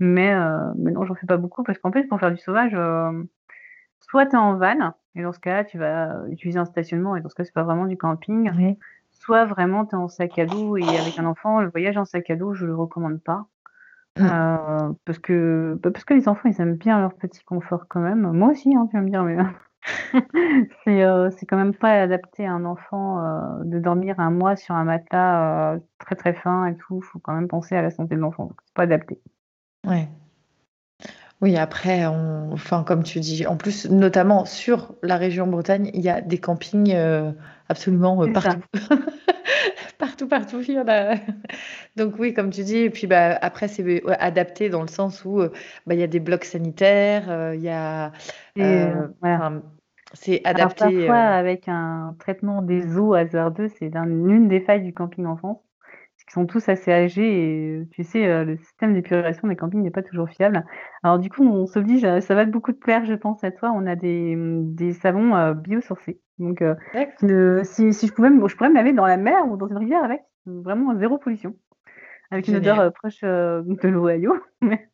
mais non, j'en fais pas beaucoup parce qu'en fait pour faire du sauvage, soit tu es en van, et dans ce cas-là, tu vas utiliser un stationnement, et dans ce cas, c'est pas vraiment du camping. Oui. Soit vraiment, tu es en sac à dos, et avec un enfant, le voyage en sac à dos, je le recommande pas. Parce que les enfants, ils aiment bien leur petit confort quand même. Moi aussi, hein, tu vas me dire, mais c'est quand même pas adapté à un enfant de dormir un mois sur un matelas très très fin et tout. Faut quand même penser à la santé de l'enfant, donc c'est pas adapté. Ouais. Oui, après, enfin, comme tu dis, en plus, notamment sur la région Bretagne, il y a des campings absolument partout. partout, il y en a. Donc oui, comme tu dis, et puis bah, après, c'est adapté dans le sens où bah, il y a des blocs sanitaires, il y a... voilà. C'est adapté... Alors, parfois, avec un traitement des eaux hasardeux, c'est une des failles du camping enfant. Ils sont tous assez âgés et tu sais, le système d'épuration des campings n'est pas toujours fiable. Alors du coup, on se dit, ça va beaucoup te plaire, je pense à toi. On a des savons biosourcés. Donc si je pourrais me laver dans la mer ou dans une rivière avec vraiment zéro pollution, avec une odeur proche de l'Ohio. Mais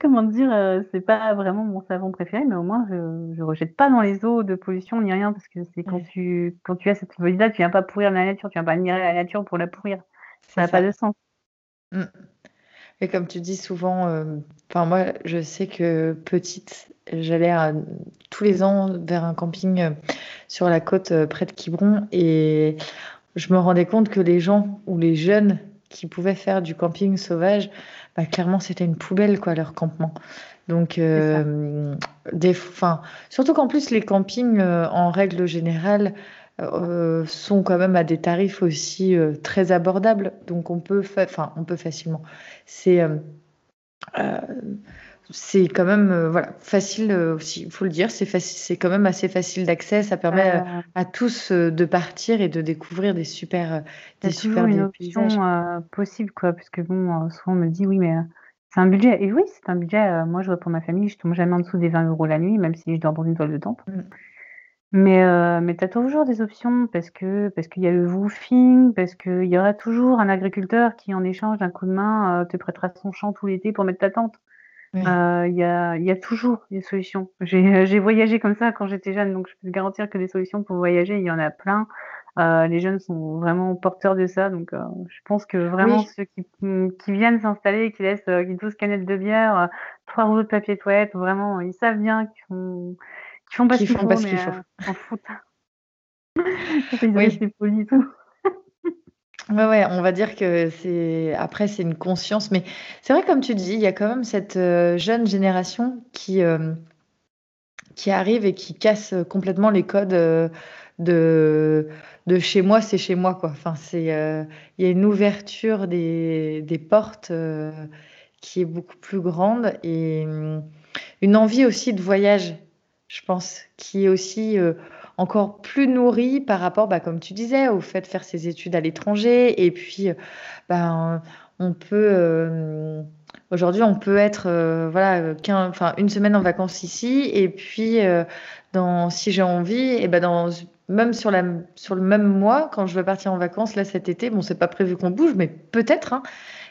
comment dire, c'est pas vraiment mon savon préféré, mais au moins je rejette pas dans les eaux de pollution ni rien, parce que c'est quand tu as cette volonté-là, tu viens pas pourrir la nature, tu viens pas admirer la nature pour la pourrir. Ça n'a pas de sens. Mmh. Et comme tu dis souvent, moi, je sais que petite, j'allais tous les ans vers un camping sur la côte près de Quiberon, et je me rendais compte que les gens ou les jeunes qui pouvaient faire du camping sauvage, bah, clairement, c'était une poubelle, quoi, leur campement. Donc, surtout qu'en plus, les campings, en règle générale, sont quand même à des tarifs aussi très abordables, donc on peut facilement. C'est quand même facile aussi, il faut le dire, c'est quand même assez facile d'accès, ça permet à tous de partir et de découvrir des super paysages. Option possible, quoi, parce que bon, souvent on me dit oui, mais c'est un budget, et oui, c'est un budget. Moi je vois pour ma famille, je tombe jamais en dessous des 20 € la nuit, même si je dors dans une toile de tente. Mm. Mais tu as toujours des options parce qu'il y a le woofing, parce qu'il y aura toujours un agriculteur qui, en échange d'un coup de main, te prêtera son champ tout l'été pour mettre ta tente. Oui. Y a toujours des solutions. J'ai voyagé comme ça quand j'étais jeune, donc je peux te garantir que des solutions pour voyager, il y en a plein. Les jeunes sont vraiment porteurs de ça, donc je pense que vraiment ceux qui viennent s'installer, qui laissent 12 canettes de bière, 3 rouleaux de papier toilette, vraiment, ils savent bien qu'ils font pas ce qu'il faut. S'en foutent. C'est poli et tout. Ouais, on va dire que c'est une conscience, mais c'est vrai, comme tu dis, il y a quand même cette jeune génération qui arrive et qui casse complètement les codes de chez moi, c'est chez moi, quoi. Enfin, il y a une ouverture des portes qui est beaucoup plus grande, et une envie aussi de voyage, je pense, qui est aussi encore plus nourri par rapport, comme tu disais, au fait de faire ses études à l'étranger. Et puis, on peut... aujourd'hui, on peut être une semaine en vacances ici. Et puis, si j'ai envie, et même sur le même mois, quand je veux partir en vacances, là, cet été, bon, c'est pas prévu qu'on bouge, mais peut-être, hein,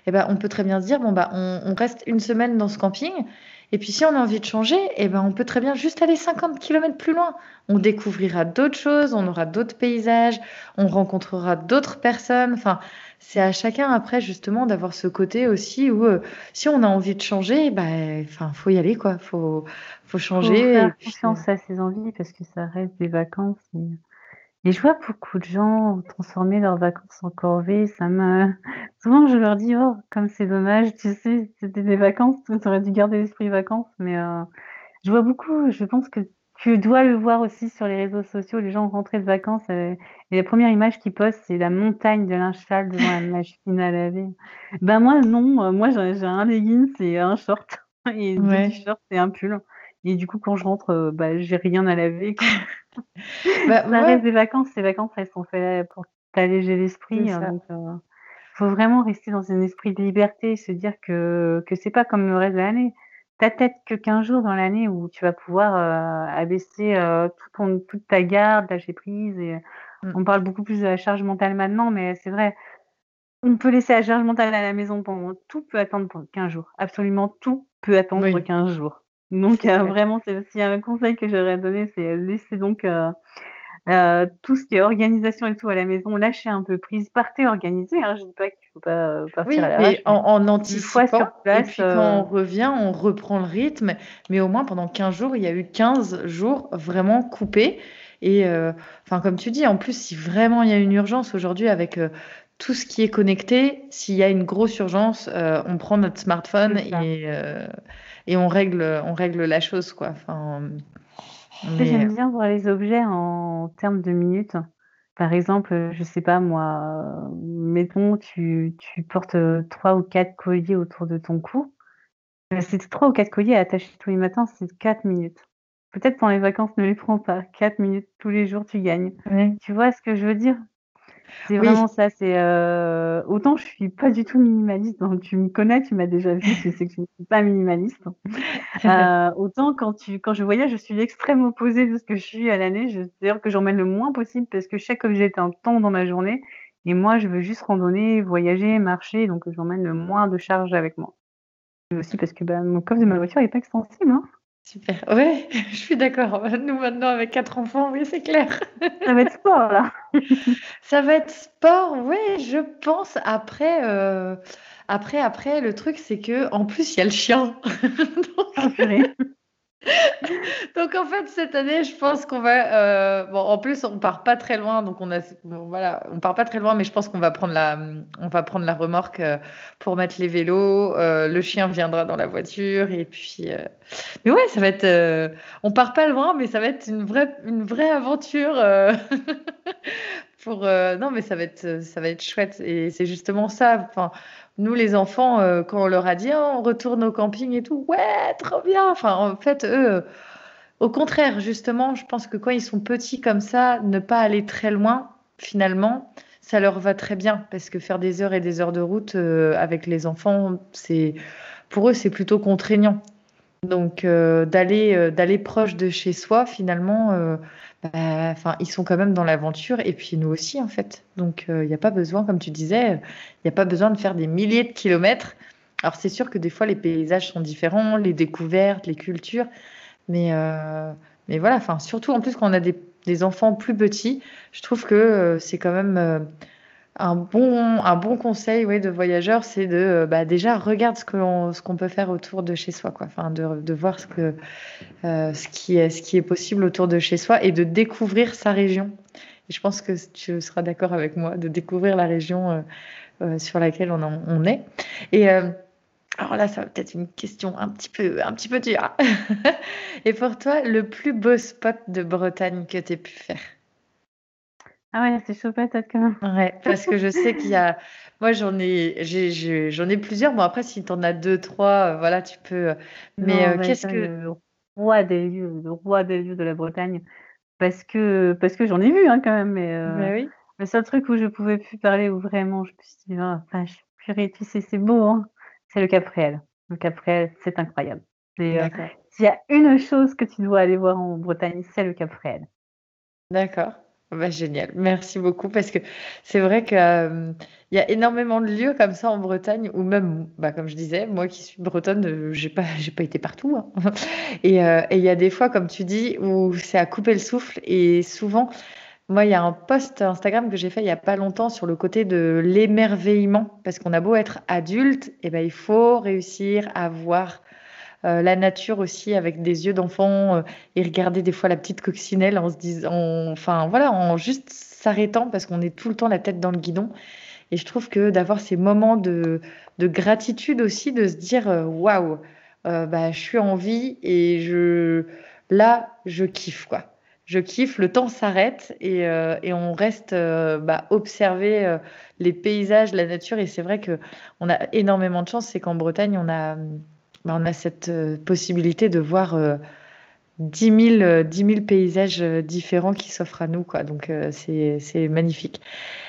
on peut très bien se dire, on reste une semaine dans ce camping. Et puis, si on a envie de changer, on peut très bien juste aller 50 km plus loin. On découvrira d'autres choses, on aura d'autres paysages, on rencontrera d'autres personnes. Enfin, c'est à chacun, après, justement, d'avoir ce côté aussi où, si on a envie de changer, faut y aller, quoi. Faut changer. Faut faire confiance à ses envies, parce que ça reste des vacances. Et je vois beaucoup de gens transformer leurs vacances en corvée. Souvent, je leur dis, oh, comme c'est dommage, tu sais, c'était des vacances, tu aurais dû garder l'esprit vacances. Mais je vois beaucoup, je pense que tu dois le voir aussi sur les réseaux sociaux, les gens rentrés de vacances. Et la première image qu'ils postent, c'est la montagne de linge sale devant la machine à laver. Ben moi, non. Moi, j'ai un leggings et un short. Et un t-shirt et un pull. Et du coup, quand je rentre, j'ai rien à laver. Bah, ça reste des vacances. Ces vacances, elles sont faites pour t'alléger l'esprit. Hein, donc, faut vraiment rester dans un esprit de liberté, se dire que c'est pas comme le reste de l'année. T'as peut-être que 15 jours dans l'année où tu vas pouvoir abaisser toute ta garde, lâcher prise. Et on parle beaucoup plus de la charge mentale maintenant, mais c'est vrai. On peut laisser la charge mentale à la maison pendant... Tout peut attendre pendant 15 jours. Absolument tout peut attendre 15 jours. Donc, vraiment, s'il y a un conseil que j'aurais donné, c'est laisser donc tout ce qui est organisation et tout à la maison, lâcher un peu prise, partez organiser. Hein, je ne dis pas qu'il ne faut pas partir à la rage. En anticipant, sur place, et puis quand on revient, on reprend le rythme. Mais au moins, pendant 15 jours, il y a eu 15 jours vraiment coupés. Et comme tu dis, en plus, si vraiment il y a une urgence aujourd'hui avec... tout ce qui est connecté, s'il y a une grosse urgence, on prend notre smartphone et on règle la chose, quoi. Enfin, j'aime bien voir les objets en termes de minutes. Par exemple, je sais pas moi, mettons tu portes 3 ou 4 colliers autour de ton cou. C'est 3 ou 4 colliers à attacher tous les matins, c'est 4 minutes. Peut-être pendant les vacances, ne les prends pas. 4 minutes tous les jours, tu gagnes. Oui. Tu vois ce que je veux dire? C'est vraiment ça, c'est autant je suis pas du tout minimaliste, donc tu me connais, tu m'as déjà vu, tu sais que je ne suis pas minimaliste. Autant quand je voyage, je suis l'extrême opposé de ce que je suis à l'année, c'est-à-dire que j'emmène le moins possible parce que chaque objet est un temps dans ma journée et moi je veux juste randonner, voyager, marcher, donc j'emmène le moins de charges avec moi. Et aussi parce que mon coffre de ma voiture n'est pas extensible, hein. Super, oui, je suis d'accord. Nous, maintenant, avec 4 enfants, oui, c'est clair. Ça va être sport, là. Ça va être sport, oui, je pense. Après, le truc, c'est que en plus, il y a le chien. Donc, en fait, cette année, je pense qu'on va... en plus, on part pas très loin, donc on part pas très loin, mais je pense qu'on va prendre la remorque pour mettre les vélos. Le chien viendra dans la voiture, et puis... Mais ouais, ça va être... On part pas loin, mais ça va être une vraie aventure. Non, mais ça va être chouette. Et c'est justement ça. Enfin... Nous, les enfants, quand on leur a dit on retourne au camping et tout, ouais, trop bien. Enfin, en fait, eux, au contraire, justement, je pense que quand ils sont petits comme ça, ne pas aller très loin, finalement, ça leur va très bien. Parce que faire des heures et des heures de route avec les enfants, pour eux, c'est plutôt contraignant. Donc, d'aller proche de chez soi, finalement, ils sont quand même dans l'aventure. Et puis, nous aussi, en fait. Donc, il n'y a pas besoin, comme tu disais, il n'y a pas besoin de faire des milliers de kilomètres. Alors, c'est sûr que des fois, les paysages sont différents, les découvertes, les cultures. Mais voilà, surtout, en plus, quand on a des enfants plus petits, je trouve que c'est quand même... Un bon conseil de voyageur, c'est de déjà regarde ce qu'on peut faire autour de chez soi, quoi. Enfin, de voir ce qui est possible autour de chez soi et de découvrir sa région. Et je pense que tu seras d'accord avec moi, de découvrir la région sur laquelle on est. Et alors là, ça va peut-être une question un petit peu dure. Et pour toi, le plus beau spot de Bretagne que tu aies pu faire? Ah ouais, c'est chaud patate quand même. Ouais, parce que je sais qu'il y a... Moi, j'en ai plusieurs. Bon, après, si t'en as 2, 3, voilà, tu peux... Mais non, qu'est-ce que... Le roi des lieux de la Bretagne. Parce que j'en ai vu, hein, quand même. Mais oui. Le seul truc où je pouvais plus parler, où vraiment, je me suis dit, je suis purée, tu sais, c'est beau, hein, c'est le Cap Fréhel. Le Cap Fréhel, c'est incroyable. S'il y a une chose que tu dois aller voir en Bretagne, c'est le Cap Fréhel. D'accord. Bah, génial, merci beaucoup, parce que c'est vrai qu'il y a énormément de lieux comme ça en Bretagne, ou même, comme je disais, moi qui suis bretonne, j'ai pas été partout, hein. Et il y a des fois, comme tu dis, où c'est à couper le souffle, et souvent, moi il y a un post Instagram que j'ai fait il n'y a pas longtemps sur le côté de l'émerveillement, parce qu'on a beau être adulte, et il faut réussir à voir la nature aussi avec des yeux d'enfant et regarder des fois la petite coccinelle en se disant, en juste s'arrêtant parce qu'on est tout le temps la tête dans le guidon. Et je trouve que d'avoir ces moments de gratitude aussi, de se dire waouh, je suis en vie et je kiffe, quoi. Je kiffe, le temps s'arrête et on reste observer les paysages, la nature. Et c'est vrai que on a énormément de chance, c'est qu'en Bretagne on a cette possibilité de voir 10 000 paysages différents qui s'offrent à nous, quoi. Donc, c'est magnifique.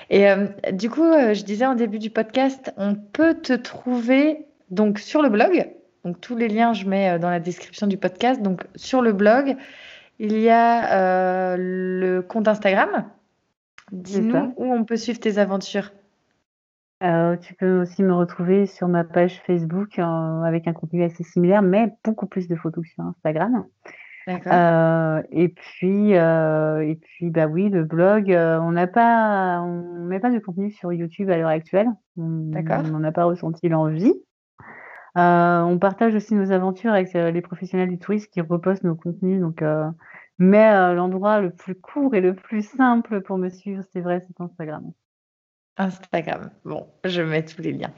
Et du coup, je disais en début du podcast, on peut te trouver donc, sur le blog. Donc, tous les liens, je mets dans la description du podcast. Donc, sur le blog, il y a le compte Instagram. Dis-nous où on peut suivre tes aventures. Tu peux aussi me retrouver sur ma page Facebook avec un contenu assez similaire, mais beaucoup plus de photos que sur Instagram. D'accord. Et puis bah oui, le blog, on met pas de contenu sur YouTube à l'heure actuelle. D'accord. On n'en a pas ressenti l'envie. On partage aussi nos aventures avec les professionnels du tourisme qui repostent nos contenus. Donc, mais l'endroit le plus court et le plus simple pour me suivre, c'est vrai, c'est Instagram. Bon, je mets tous les liens.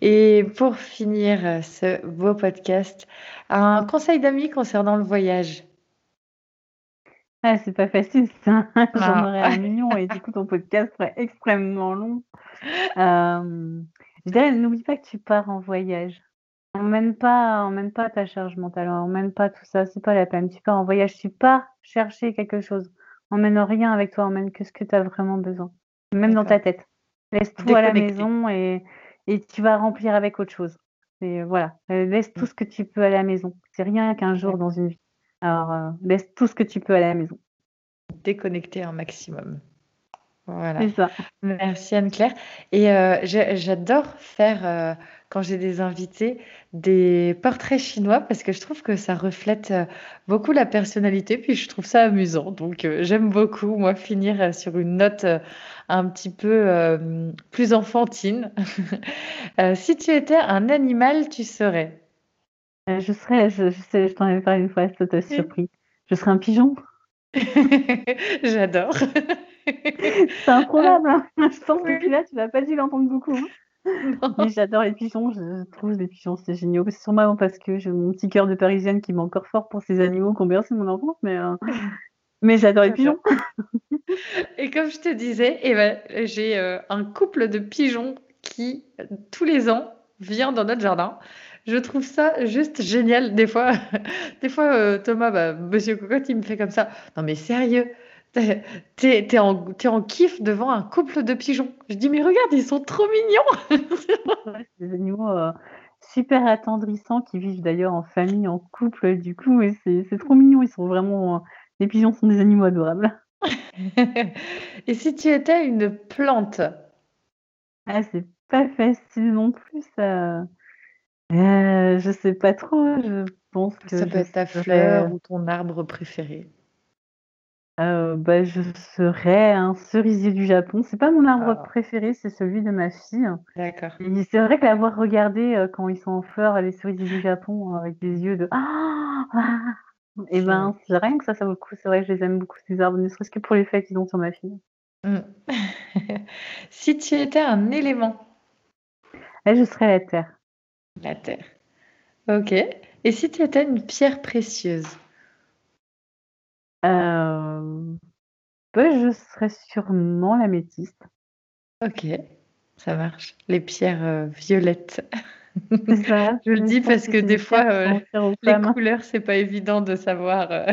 Et pour finir ce beau podcast, un conseil d'amis concernant le voyage. Ah, c'est pas facile, ça. J'en aurais un million et du coup, ton podcast serait extrêmement long. Je dirais, n'oublie pas que tu pars en voyage. Emmène pas ta charge mentale, emmène pas tout ça, c'est pas la peine. Tu pars en voyage, tu pars chercher quelque chose. Emmène rien avec toi, emmène que ce que tu as vraiment besoin. Même D'accord. dans ta tête. Laisse-toi à la maison et tu vas remplir avec autre chose. Et voilà, laisse tout ce que tu peux à la maison. C'est rien qu'un jour dans une vie. Alors, laisse tout ce que tu peux à la maison. Déconnecter un maximum. Voilà. C'est ça. Merci Anne-Claire. Et j'adore faire, quand j'ai des invités, des portraits chinois parce que je trouve que ça reflète beaucoup la personnalité. Puis je trouve ça amusant. Donc j'aime beaucoup, moi, finir sur une note un petit peu plus enfantine. Si tu étais un animal, tu serais je t'en avais parlé une fois, ça t'a surpris. Je serais un pigeon. J'adore. C'est improbable, hein. Je pense que depuis là, tu n'as pas dû l'entendre beaucoup. Hein. Mais j'adore les pigeons, je trouve les pigeons, c'est génial. C'est sûrement parce que j'ai mon petit cœur de parisienne qui bat encore fort pour ces animaux qui ont bercé mon enfance, mais j'adore les pigeons. Et comme je te disais, j'ai un couple de pigeons qui, tous les ans, vient dans notre jardin. Je trouve ça juste génial. Des fois Thomas, Monsieur Cocotte, il me fait comme ça. Non mais sérieux, t'es en kiff devant un couple de pigeons. Je dis, mais regarde, ils sont trop mignons. C'est des animaux super attendrissants qui vivent d'ailleurs en famille, en couple, du coup. Et c'est trop mignon. Ils sont vraiment... Les pigeons sont des animaux adorables. Et si tu étais une plante? Ah, c'est pas facile non plus, ça... je sais pas trop, je pense que... Ça peut être ta fleur ou ton arbre préféré. Je serais un cerisier du Japon. C'est pas mon arbre préféré, c'est celui de ma fille. D'accord. Et c'est vrai que l'avoir regardé quand ils sont en fleurs, les cerisiers du Japon, avec des yeux de... Et c'est rien que ça vaut le coup. C'est vrai que je les aime beaucoup, ces arbres, ne serait-ce que pour l'effet qu'ils ont sur ma fille. Mm. Si tu étais un élément? Là, je serais la terre. La terre. Ok. Et si tu étais une pierre précieuse? Je serais sûrement l'améthyste. Ok, ça marche. Les pierres violettes. C'est ça. Je le dis parce que des fois, les couleurs, c'est pas évident de savoir.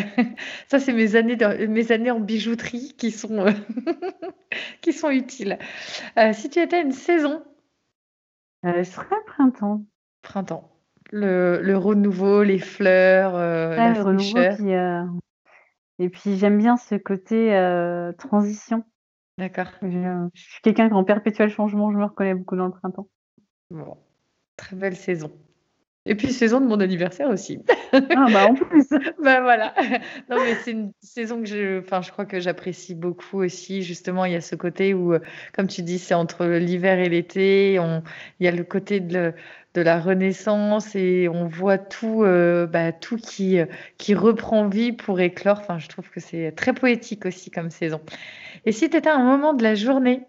Ça, c'est mes années en bijouterie qui sont, qui sont utiles. Si tu étais une saison? Je serais printemps. Printemps. Le renouveau, les fleurs, la fraîcheur. Et puis, j'aime bien ce côté transition. D'accord. Je suis quelqu'un qui est en perpétuel changement. Je me reconnais beaucoup dans le printemps. Bon. Très belle saison. Et puis, saison de mon anniversaire aussi. En plus. Voilà. Non, mais c'est une saison que je crois que j'apprécie beaucoup aussi. Justement, il y a ce côté où, comme tu dis, c'est entre l'hiver et l'été. Il y a le côté de la Renaissance et on voit tout qui reprend vie pour éclore. Enfin, je trouve que c'est très poétique aussi comme saison. Et si tu étais à un moment de la journée?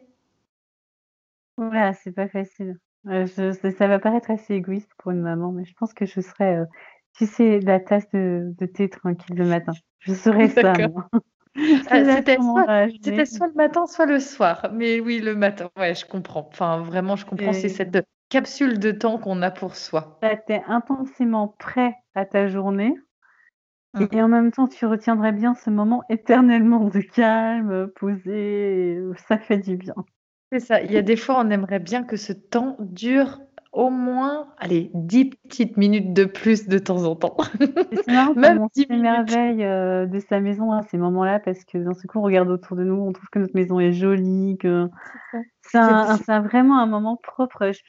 Voilà, c'est pas facile. Ça va paraître assez égoïste pour une maman, mais je pense que je serais, tu sais, la tasse de thé tranquille le matin. Je serais ça, moi. C'était soit le matin, soit le soir. Mais oui, le matin, ouais, je comprends. Enfin, vraiment, je comprends. C'est cette capsule de temps qu'on a pour soi. T'es intensément prêt à ta journée Et en même temps, tu retiendrais bien ce moment éternellement de calme, posé, ça fait du bien. C'est ça, il y a des fois, on aimerait bien que ce temps dure au moins, 10 petites minutes de plus de temps en temps. Et c'est marrant comment on s'émerveille de sa maison à ces moments-là, parce que d'un seul coup, on regarde autour de nous, on trouve que notre maison est jolie, que c'est vraiment un moment propre. Je suis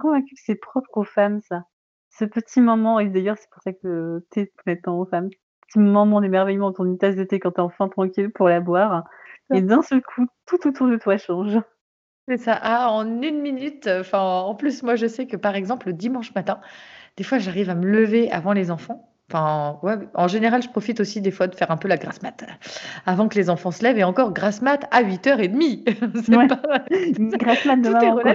convaincue que c'est propre aux femmes, ça. Ce petit moment, et d'ailleurs c'est pour ça que le thé prétend aux femmes, ce moment d'émerveillement autour d'une tasse de thé quand t'es enfin tranquille pour la boire, et d'un seul coup, tout autour de toi change. C'est ça, en une minute, en plus moi je sais que par exemple le dimanche matin, des fois j'arrive à me lever avant les enfants, en général je profite aussi des fois de faire un peu la grasse mat, avant que les enfants se lèvent, et encore grasse mat à 8h30, c'est pas... grasse mat de maman, quoi.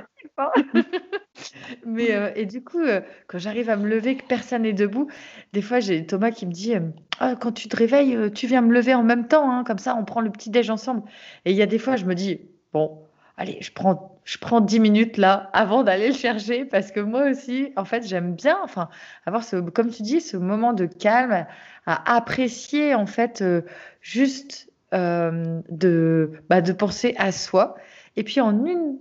Mais et du coup quand j'arrive à me lever, que personne n'est debout, des fois j'ai Thomas qui me dit quand tu te réveilles tu viens me lever en même temps, hein, comme ça on prend le petit déj ensemble. Et il y a des fois je me dis bon allez, je prends 10 minutes là avant d'aller le chercher, parce que moi aussi en fait j'aime bien avoir ce, comme tu dis, ce moment de calme à apprécier en fait, de penser à soi. Et puis en une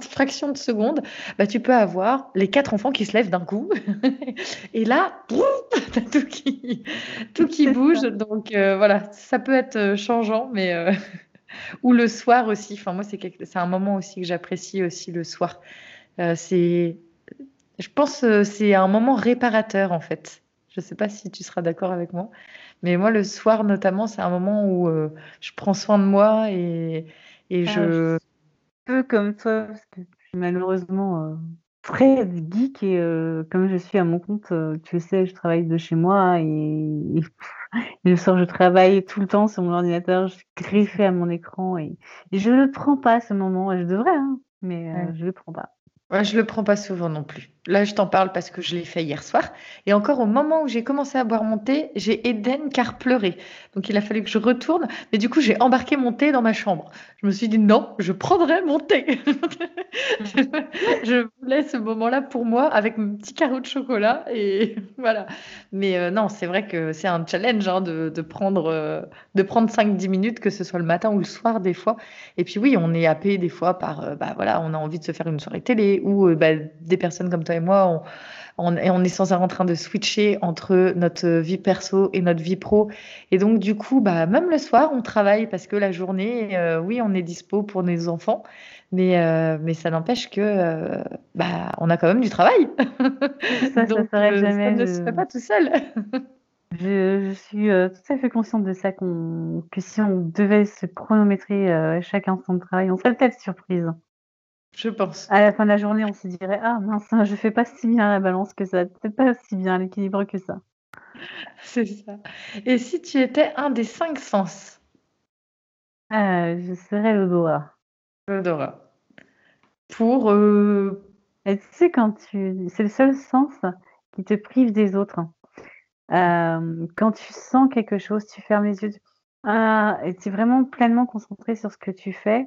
fraction de seconde, tu peux avoir les 4 enfants qui se lèvent d'un coup. Et là, t'as tout qui bouge. Ça. Donc ça peut être changeant, mais ou le soir aussi. Enfin moi c'est un moment aussi que j'apprécie aussi le soir. Je pense c'est un moment réparateur en fait. Je ne sais pas si tu seras d'accord avec moi, mais moi, le soir, notamment, c'est un moment où je prends soin de moi et je... Un peu comme toi, parce que je suis malheureusement très geek et comme je suis à mon compte, tu le sais, je travaille de chez moi et le soir, je travaille tout le temps sur mon ordinateur, je suis griffée à mon écran et je ne le prends pas à ce moment. Je devrais, hein, mais je ne le prends pas. Ouais, je ne le prends pas souvent non plus. Là, je t'en parle parce que je l'ai fait hier soir. Et encore, au moment où j'ai commencé à boire mon thé, j'ai Eden qui a pleuré. Donc, il a fallu que je retourne. Mais du coup, j'ai embarqué mon thé dans ma chambre. Je me suis dit, non, je prendrai mon thé. Je voulais ce moment-là pour moi avec mon petit carreau de chocolat. Et voilà. Mais non, c'est vrai que c'est un challenge hein, de prendre 5-10 minutes, que ce soit le matin ou le soir des fois. Et puis oui, on est happé des fois par... on a envie de se faire une soirée télé ou des personnes comme toi et moi, on est sans arrêt en train de switcher entre notre vie perso et notre vie pro. Et donc, du coup, même le soir, on travaille parce que la journée, on est dispo pour nos enfants. Mais ça n'empêche que on a quand même du travail. Ça, donc, ça ne se fait pas tout seul. Je suis tout à fait consciente de ça, que si on devait se chronométrer chaque instant de travail, on serait peut-être surprise. Je pense. À la fin de la journée, on se dirait « Ah mince, je fais pas si bien la balance que ça, peut-être pas si bien l'équilibre que ça. » C'est ça. Et si tu étais un des 5 sens ? Je serais l'odorat. L'odorat. Pour... Et tu sais, c'est le seul sens qui te prive des autres. Quand tu sens quelque chose, tu fermes les yeux, et tu es vraiment pleinement concentré sur ce que tu fais.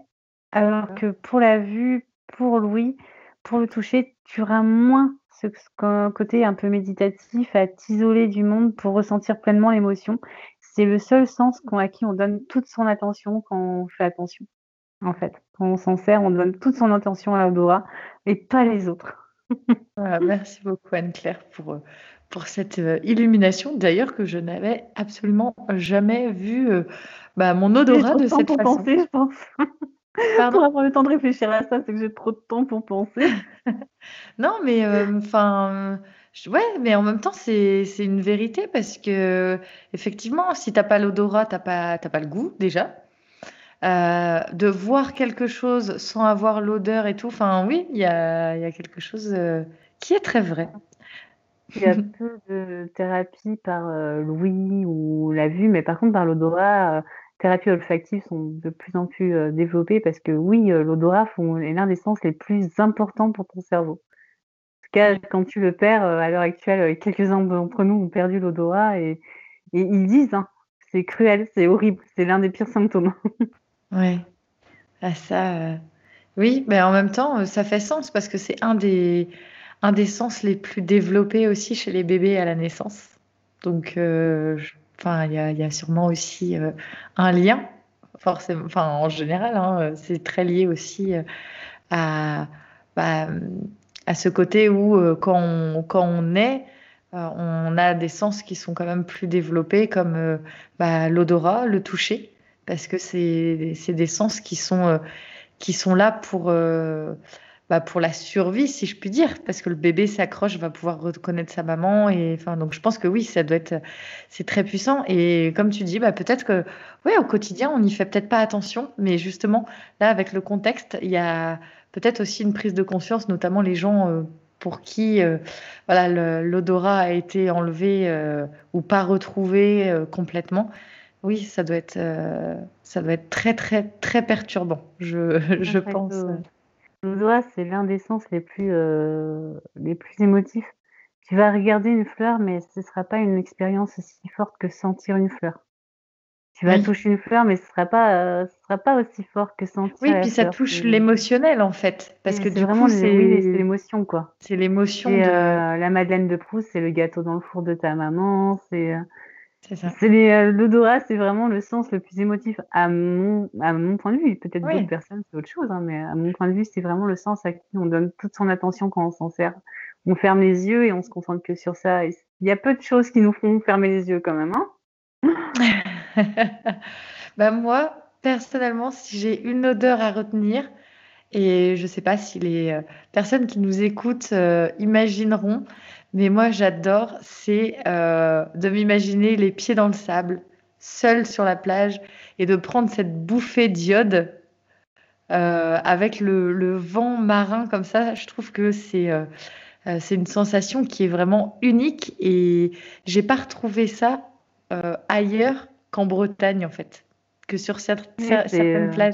Alors que pour la vue, pour l'ouïe, pour le toucher, tu auras moins ce côté un peu méditatif à t'isoler du monde pour ressentir pleinement l'émotion. C'est le seul sens à qui on donne toute son attention quand on fait attention. En fait, quand on s'en sert, on donne toute son attention à l'odorat et pas les autres. Voilà, merci beaucoup Anne-Claire pour cette illumination, d'ailleurs que je n'avais absolument jamais vu mon odorat de cette façon. Penser, je pense. Pardon. Pour avoir le temps de réfléchir à ça, c'est que j'ai trop de temps pour penser. Non, mais mais en même temps, c'est une vérité parce que effectivement, si t'as pas l'odorat, t'as pas le goût déjà. De voir quelque chose sans avoir l'odeur et tout, oui, il y a quelque chose qui est très vrai. Il y a peu de thérapie par l'ouïe ou la vue, mais par contre par l'odorat. Thérapies olfactives sont de plus en plus développées parce que oui, l'odorat est l'un des sens les plus importants pour ton cerveau. En tout cas, quand tu le perds, à l'heure actuelle, quelques-uns d'entre nous ont perdu l'odorat et ils disent, hein, c'est cruel, c'est horrible, c'est l'un des pires symptômes. Oui, oui, mais en même temps, ça fait sens parce que c'est un des sens les plus développés aussi chez les bébés à la naissance. Donc, il y a sûrement aussi un lien, forcément. Enfin, en général, hein, c'est très lié aussi à ce côté où quand on est, on a des sens qui sont quand même plus développés, comme l'odorat, le toucher, parce que c'est des sens qui sont là pour la survie, si je puis dire, parce que le bébé s'accroche, va pouvoir reconnaître sa maman, et enfin, donc je pense que oui, ça doit être, c'est très puissant. Et comme tu dis, peut-être que ouais, au quotidien on n'y fait peut-être pas attention, mais justement là, avec le contexte, il y a peut-être aussi une prise de conscience, notamment les gens pour qui l'odorat a été enlevé ou pas retrouvé complètement. Oui, ça doit être très, très, très perturbant, je pense. L'odorat, c'est l'un des sens les plus émotifs. Tu vas regarder une fleur, mais ce ne sera pas une expérience aussi forte que sentir une fleur. Tu vas toucher une fleur, mais ce sera pas aussi fort que sentir. Oui, puis ça touche l'émotionnel, en fait, parce que du coup, c'est l'émotion, quoi. C'est l'émotion. C'est la Madeleine de Proust, c'est le gâteau dans le four de ta maman, c'est ça. L'odorat, c'est vraiment le sens le plus émotif, à mon point de vue. Peut-être d'autres personnes, c'est autre chose, hein, mais à mon point de vue, c'est vraiment le sens à qui on donne toute son attention quand on s'en sert. On ferme les yeux et on se concentre que sur ça. Il y a peu de choses qui nous font fermer les yeux quand même, hein. Moi, personnellement, si j'ai une odeur à retenir, et je ne sais pas si les personnes qui nous écoutent imagineront, mais moi, j'adore, c'est de m'imaginer les pieds dans le sable, seule sur la plage, et de prendre cette bouffée d'iode avec le vent marin comme ça. Je trouve que c'est une sensation qui est vraiment unique, et je n'ai pas retrouvé ça ailleurs qu'en Bretagne, en fait, que sur certaines plages.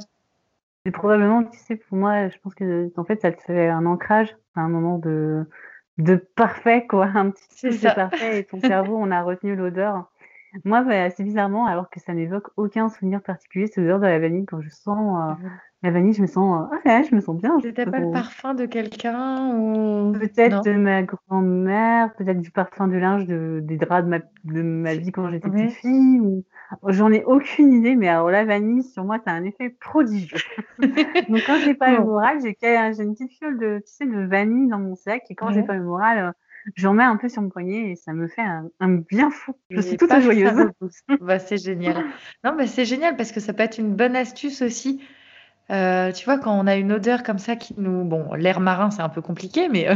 C'est probablement, tu sais, pour moi, je pense que en fait, ça te fait un ancrage, un moment de parfait, quoi, un petit peu de parfait, et ton cerveau, on a retenu l'odeur. Moi, assez bizarrement, alors que ça n'évoque aucun souvenir particulier, cette odeur de la vanille, quand je sens la vanille, je me sens, je me sens bien. C'était pas le parfum de quelqu'un ou... Peut-être non. De ma grand-mère, peut-être du parfum de linge, des draps de ma vie quand j'étais petite fille, ou... J'en ai aucune idée, mais alors la vanille, sur moi, ça a un effet prodigieux. Donc, quand j'ai pas le moral, j'ai une petite fiole de vanille dans mon sac, et quand j'ai pas le moral, j'en mets un peu sur mon poignet, et ça me fait un bien fou. Je suis toute joyeuse. C'est génial. Non, c'est génial, parce que ça peut être une bonne astuce aussi. Tu vois, quand on a une odeur comme ça qui nous... Bon, l'air marin, c'est un peu compliqué, mais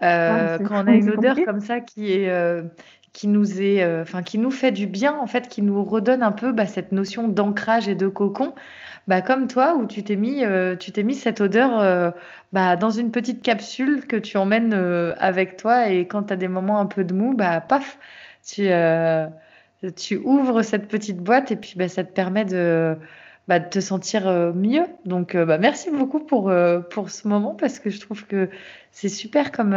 quand on a une odeur comme ça qui est... qui nous fait du bien, en fait, qui nous redonne un peu cette notion d'ancrage et de cocon, comme toi, où tu t'es mis cette odeur dans une petite capsule que tu emmènes avec toi, et quand tu as des moments un peu de mou, paf, tu ouvres cette petite boîte, et puis ça te permet de te sentir mieux. Donc merci beaucoup pour ce moment, parce que je trouve que c'est super comme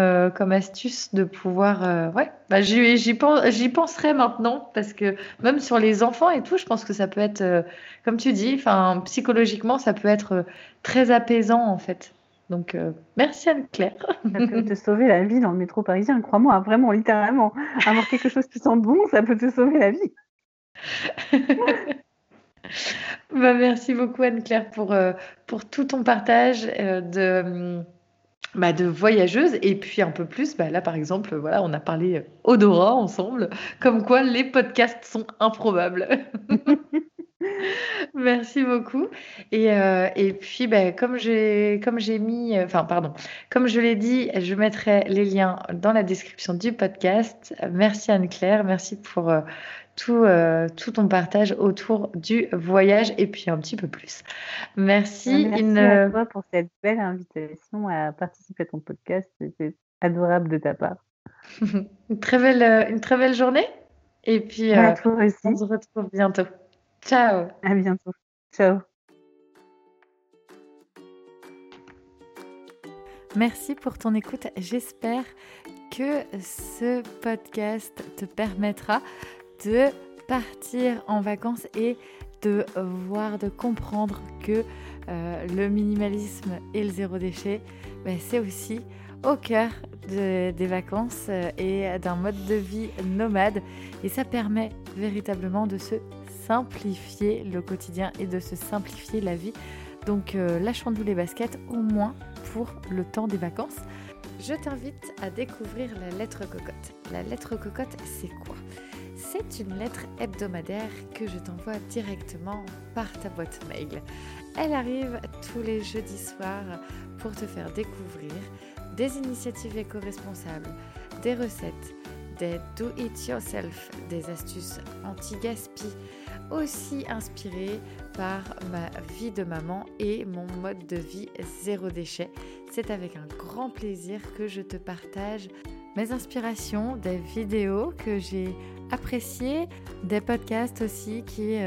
astuce de pouvoir j'y penserai maintenant, parce que même sur les enfants et tout, je pense que ça peut être comme tu dis, enfin psychologiquement ça peut être très apaisant, en fait. Donc merci Anne-Claire. Ça peut te sauver la vie dans le métro parisien, crois-moi, vraiment, littéralement. Avoir quelque chose qui sent bon, ça peut te sauver la vie. Merci beaucoup Anne-Claire pour tout ton partage de voyageuse, et puis un peu plus là, par exemple, voilà, on a parlé odorat ensemble, comme quoi les podcasts sont improbables. Merci beaucoup, et puis comme je l'ai dit, je mettrai les liens dans la description du podcast. Merci Anne-Claire, merci pour tout ton partage autour du voyage, et puis un petit peu plus. Merci à toi pour cette belle invitation à participer à ton podcast. C'était adorable de ta part. Une très belle journée, et puis on se retrouve bientôt. Ciao. À bientôt. Ciao. Merci pour ton écoute. J'espère que ce podcast te permettra de partir en vacances et de voir, de comprendre que le minimalisme et le zéro déchet, c'est aussi au cœur des vacances et d'un mode de vie nomade. Et ça permet véritablement de se simplifier le quotidien et de se simplifier la vie. Donc lâchons nous les baskets, au moins pour le temps des vacances. Je t'invite à découvrir la lettre cocotte. La lettre cocotte, c'est quoi ? C'est une lettre hebdomadaire que je t'envoie directement par ta boîte mail. Elle arrive tous les jeudis soirs pour te faire découvrir des initiatives éco-responsables, des recettes, des do-it-yourself, des astuces anti-gaspi, aussi inspirées par ma vie de maman et mon mode de vie zéro déchet. C'est avec un grand plaisir que je te partage mes inspirations, des vidéos que j'ai appréciées, des podcasts aussi qui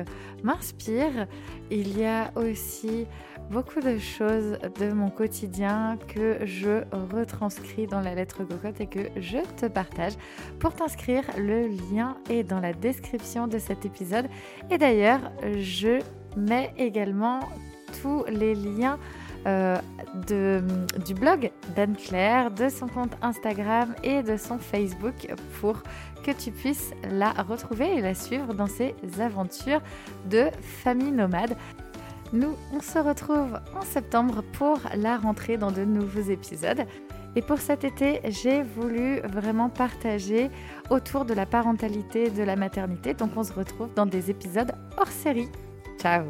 m'inspirent. Il y a aussi beaucoup de choses de mon quotidien que je retranscris dans la lettre cocotte et que je te partage. Pour t'inscrire, le lien est dans la description de cet épisode. Et d'ailleurs, je mets également tous les liens du blog d'Anne-Claire, de son compte Instagram et de son Facebook pour que tu puisses la retrouver et la suivre dans ses aventures de famille nomade. Nous, on se retrouve en septembre pour la rentrée dans de nouveaux épisodes. Et pour cet été, j'ai voulu vraiment partager autour de la parentalité et de la maternité. Donc on se retrouve dans des épisodes hors série. Ciao!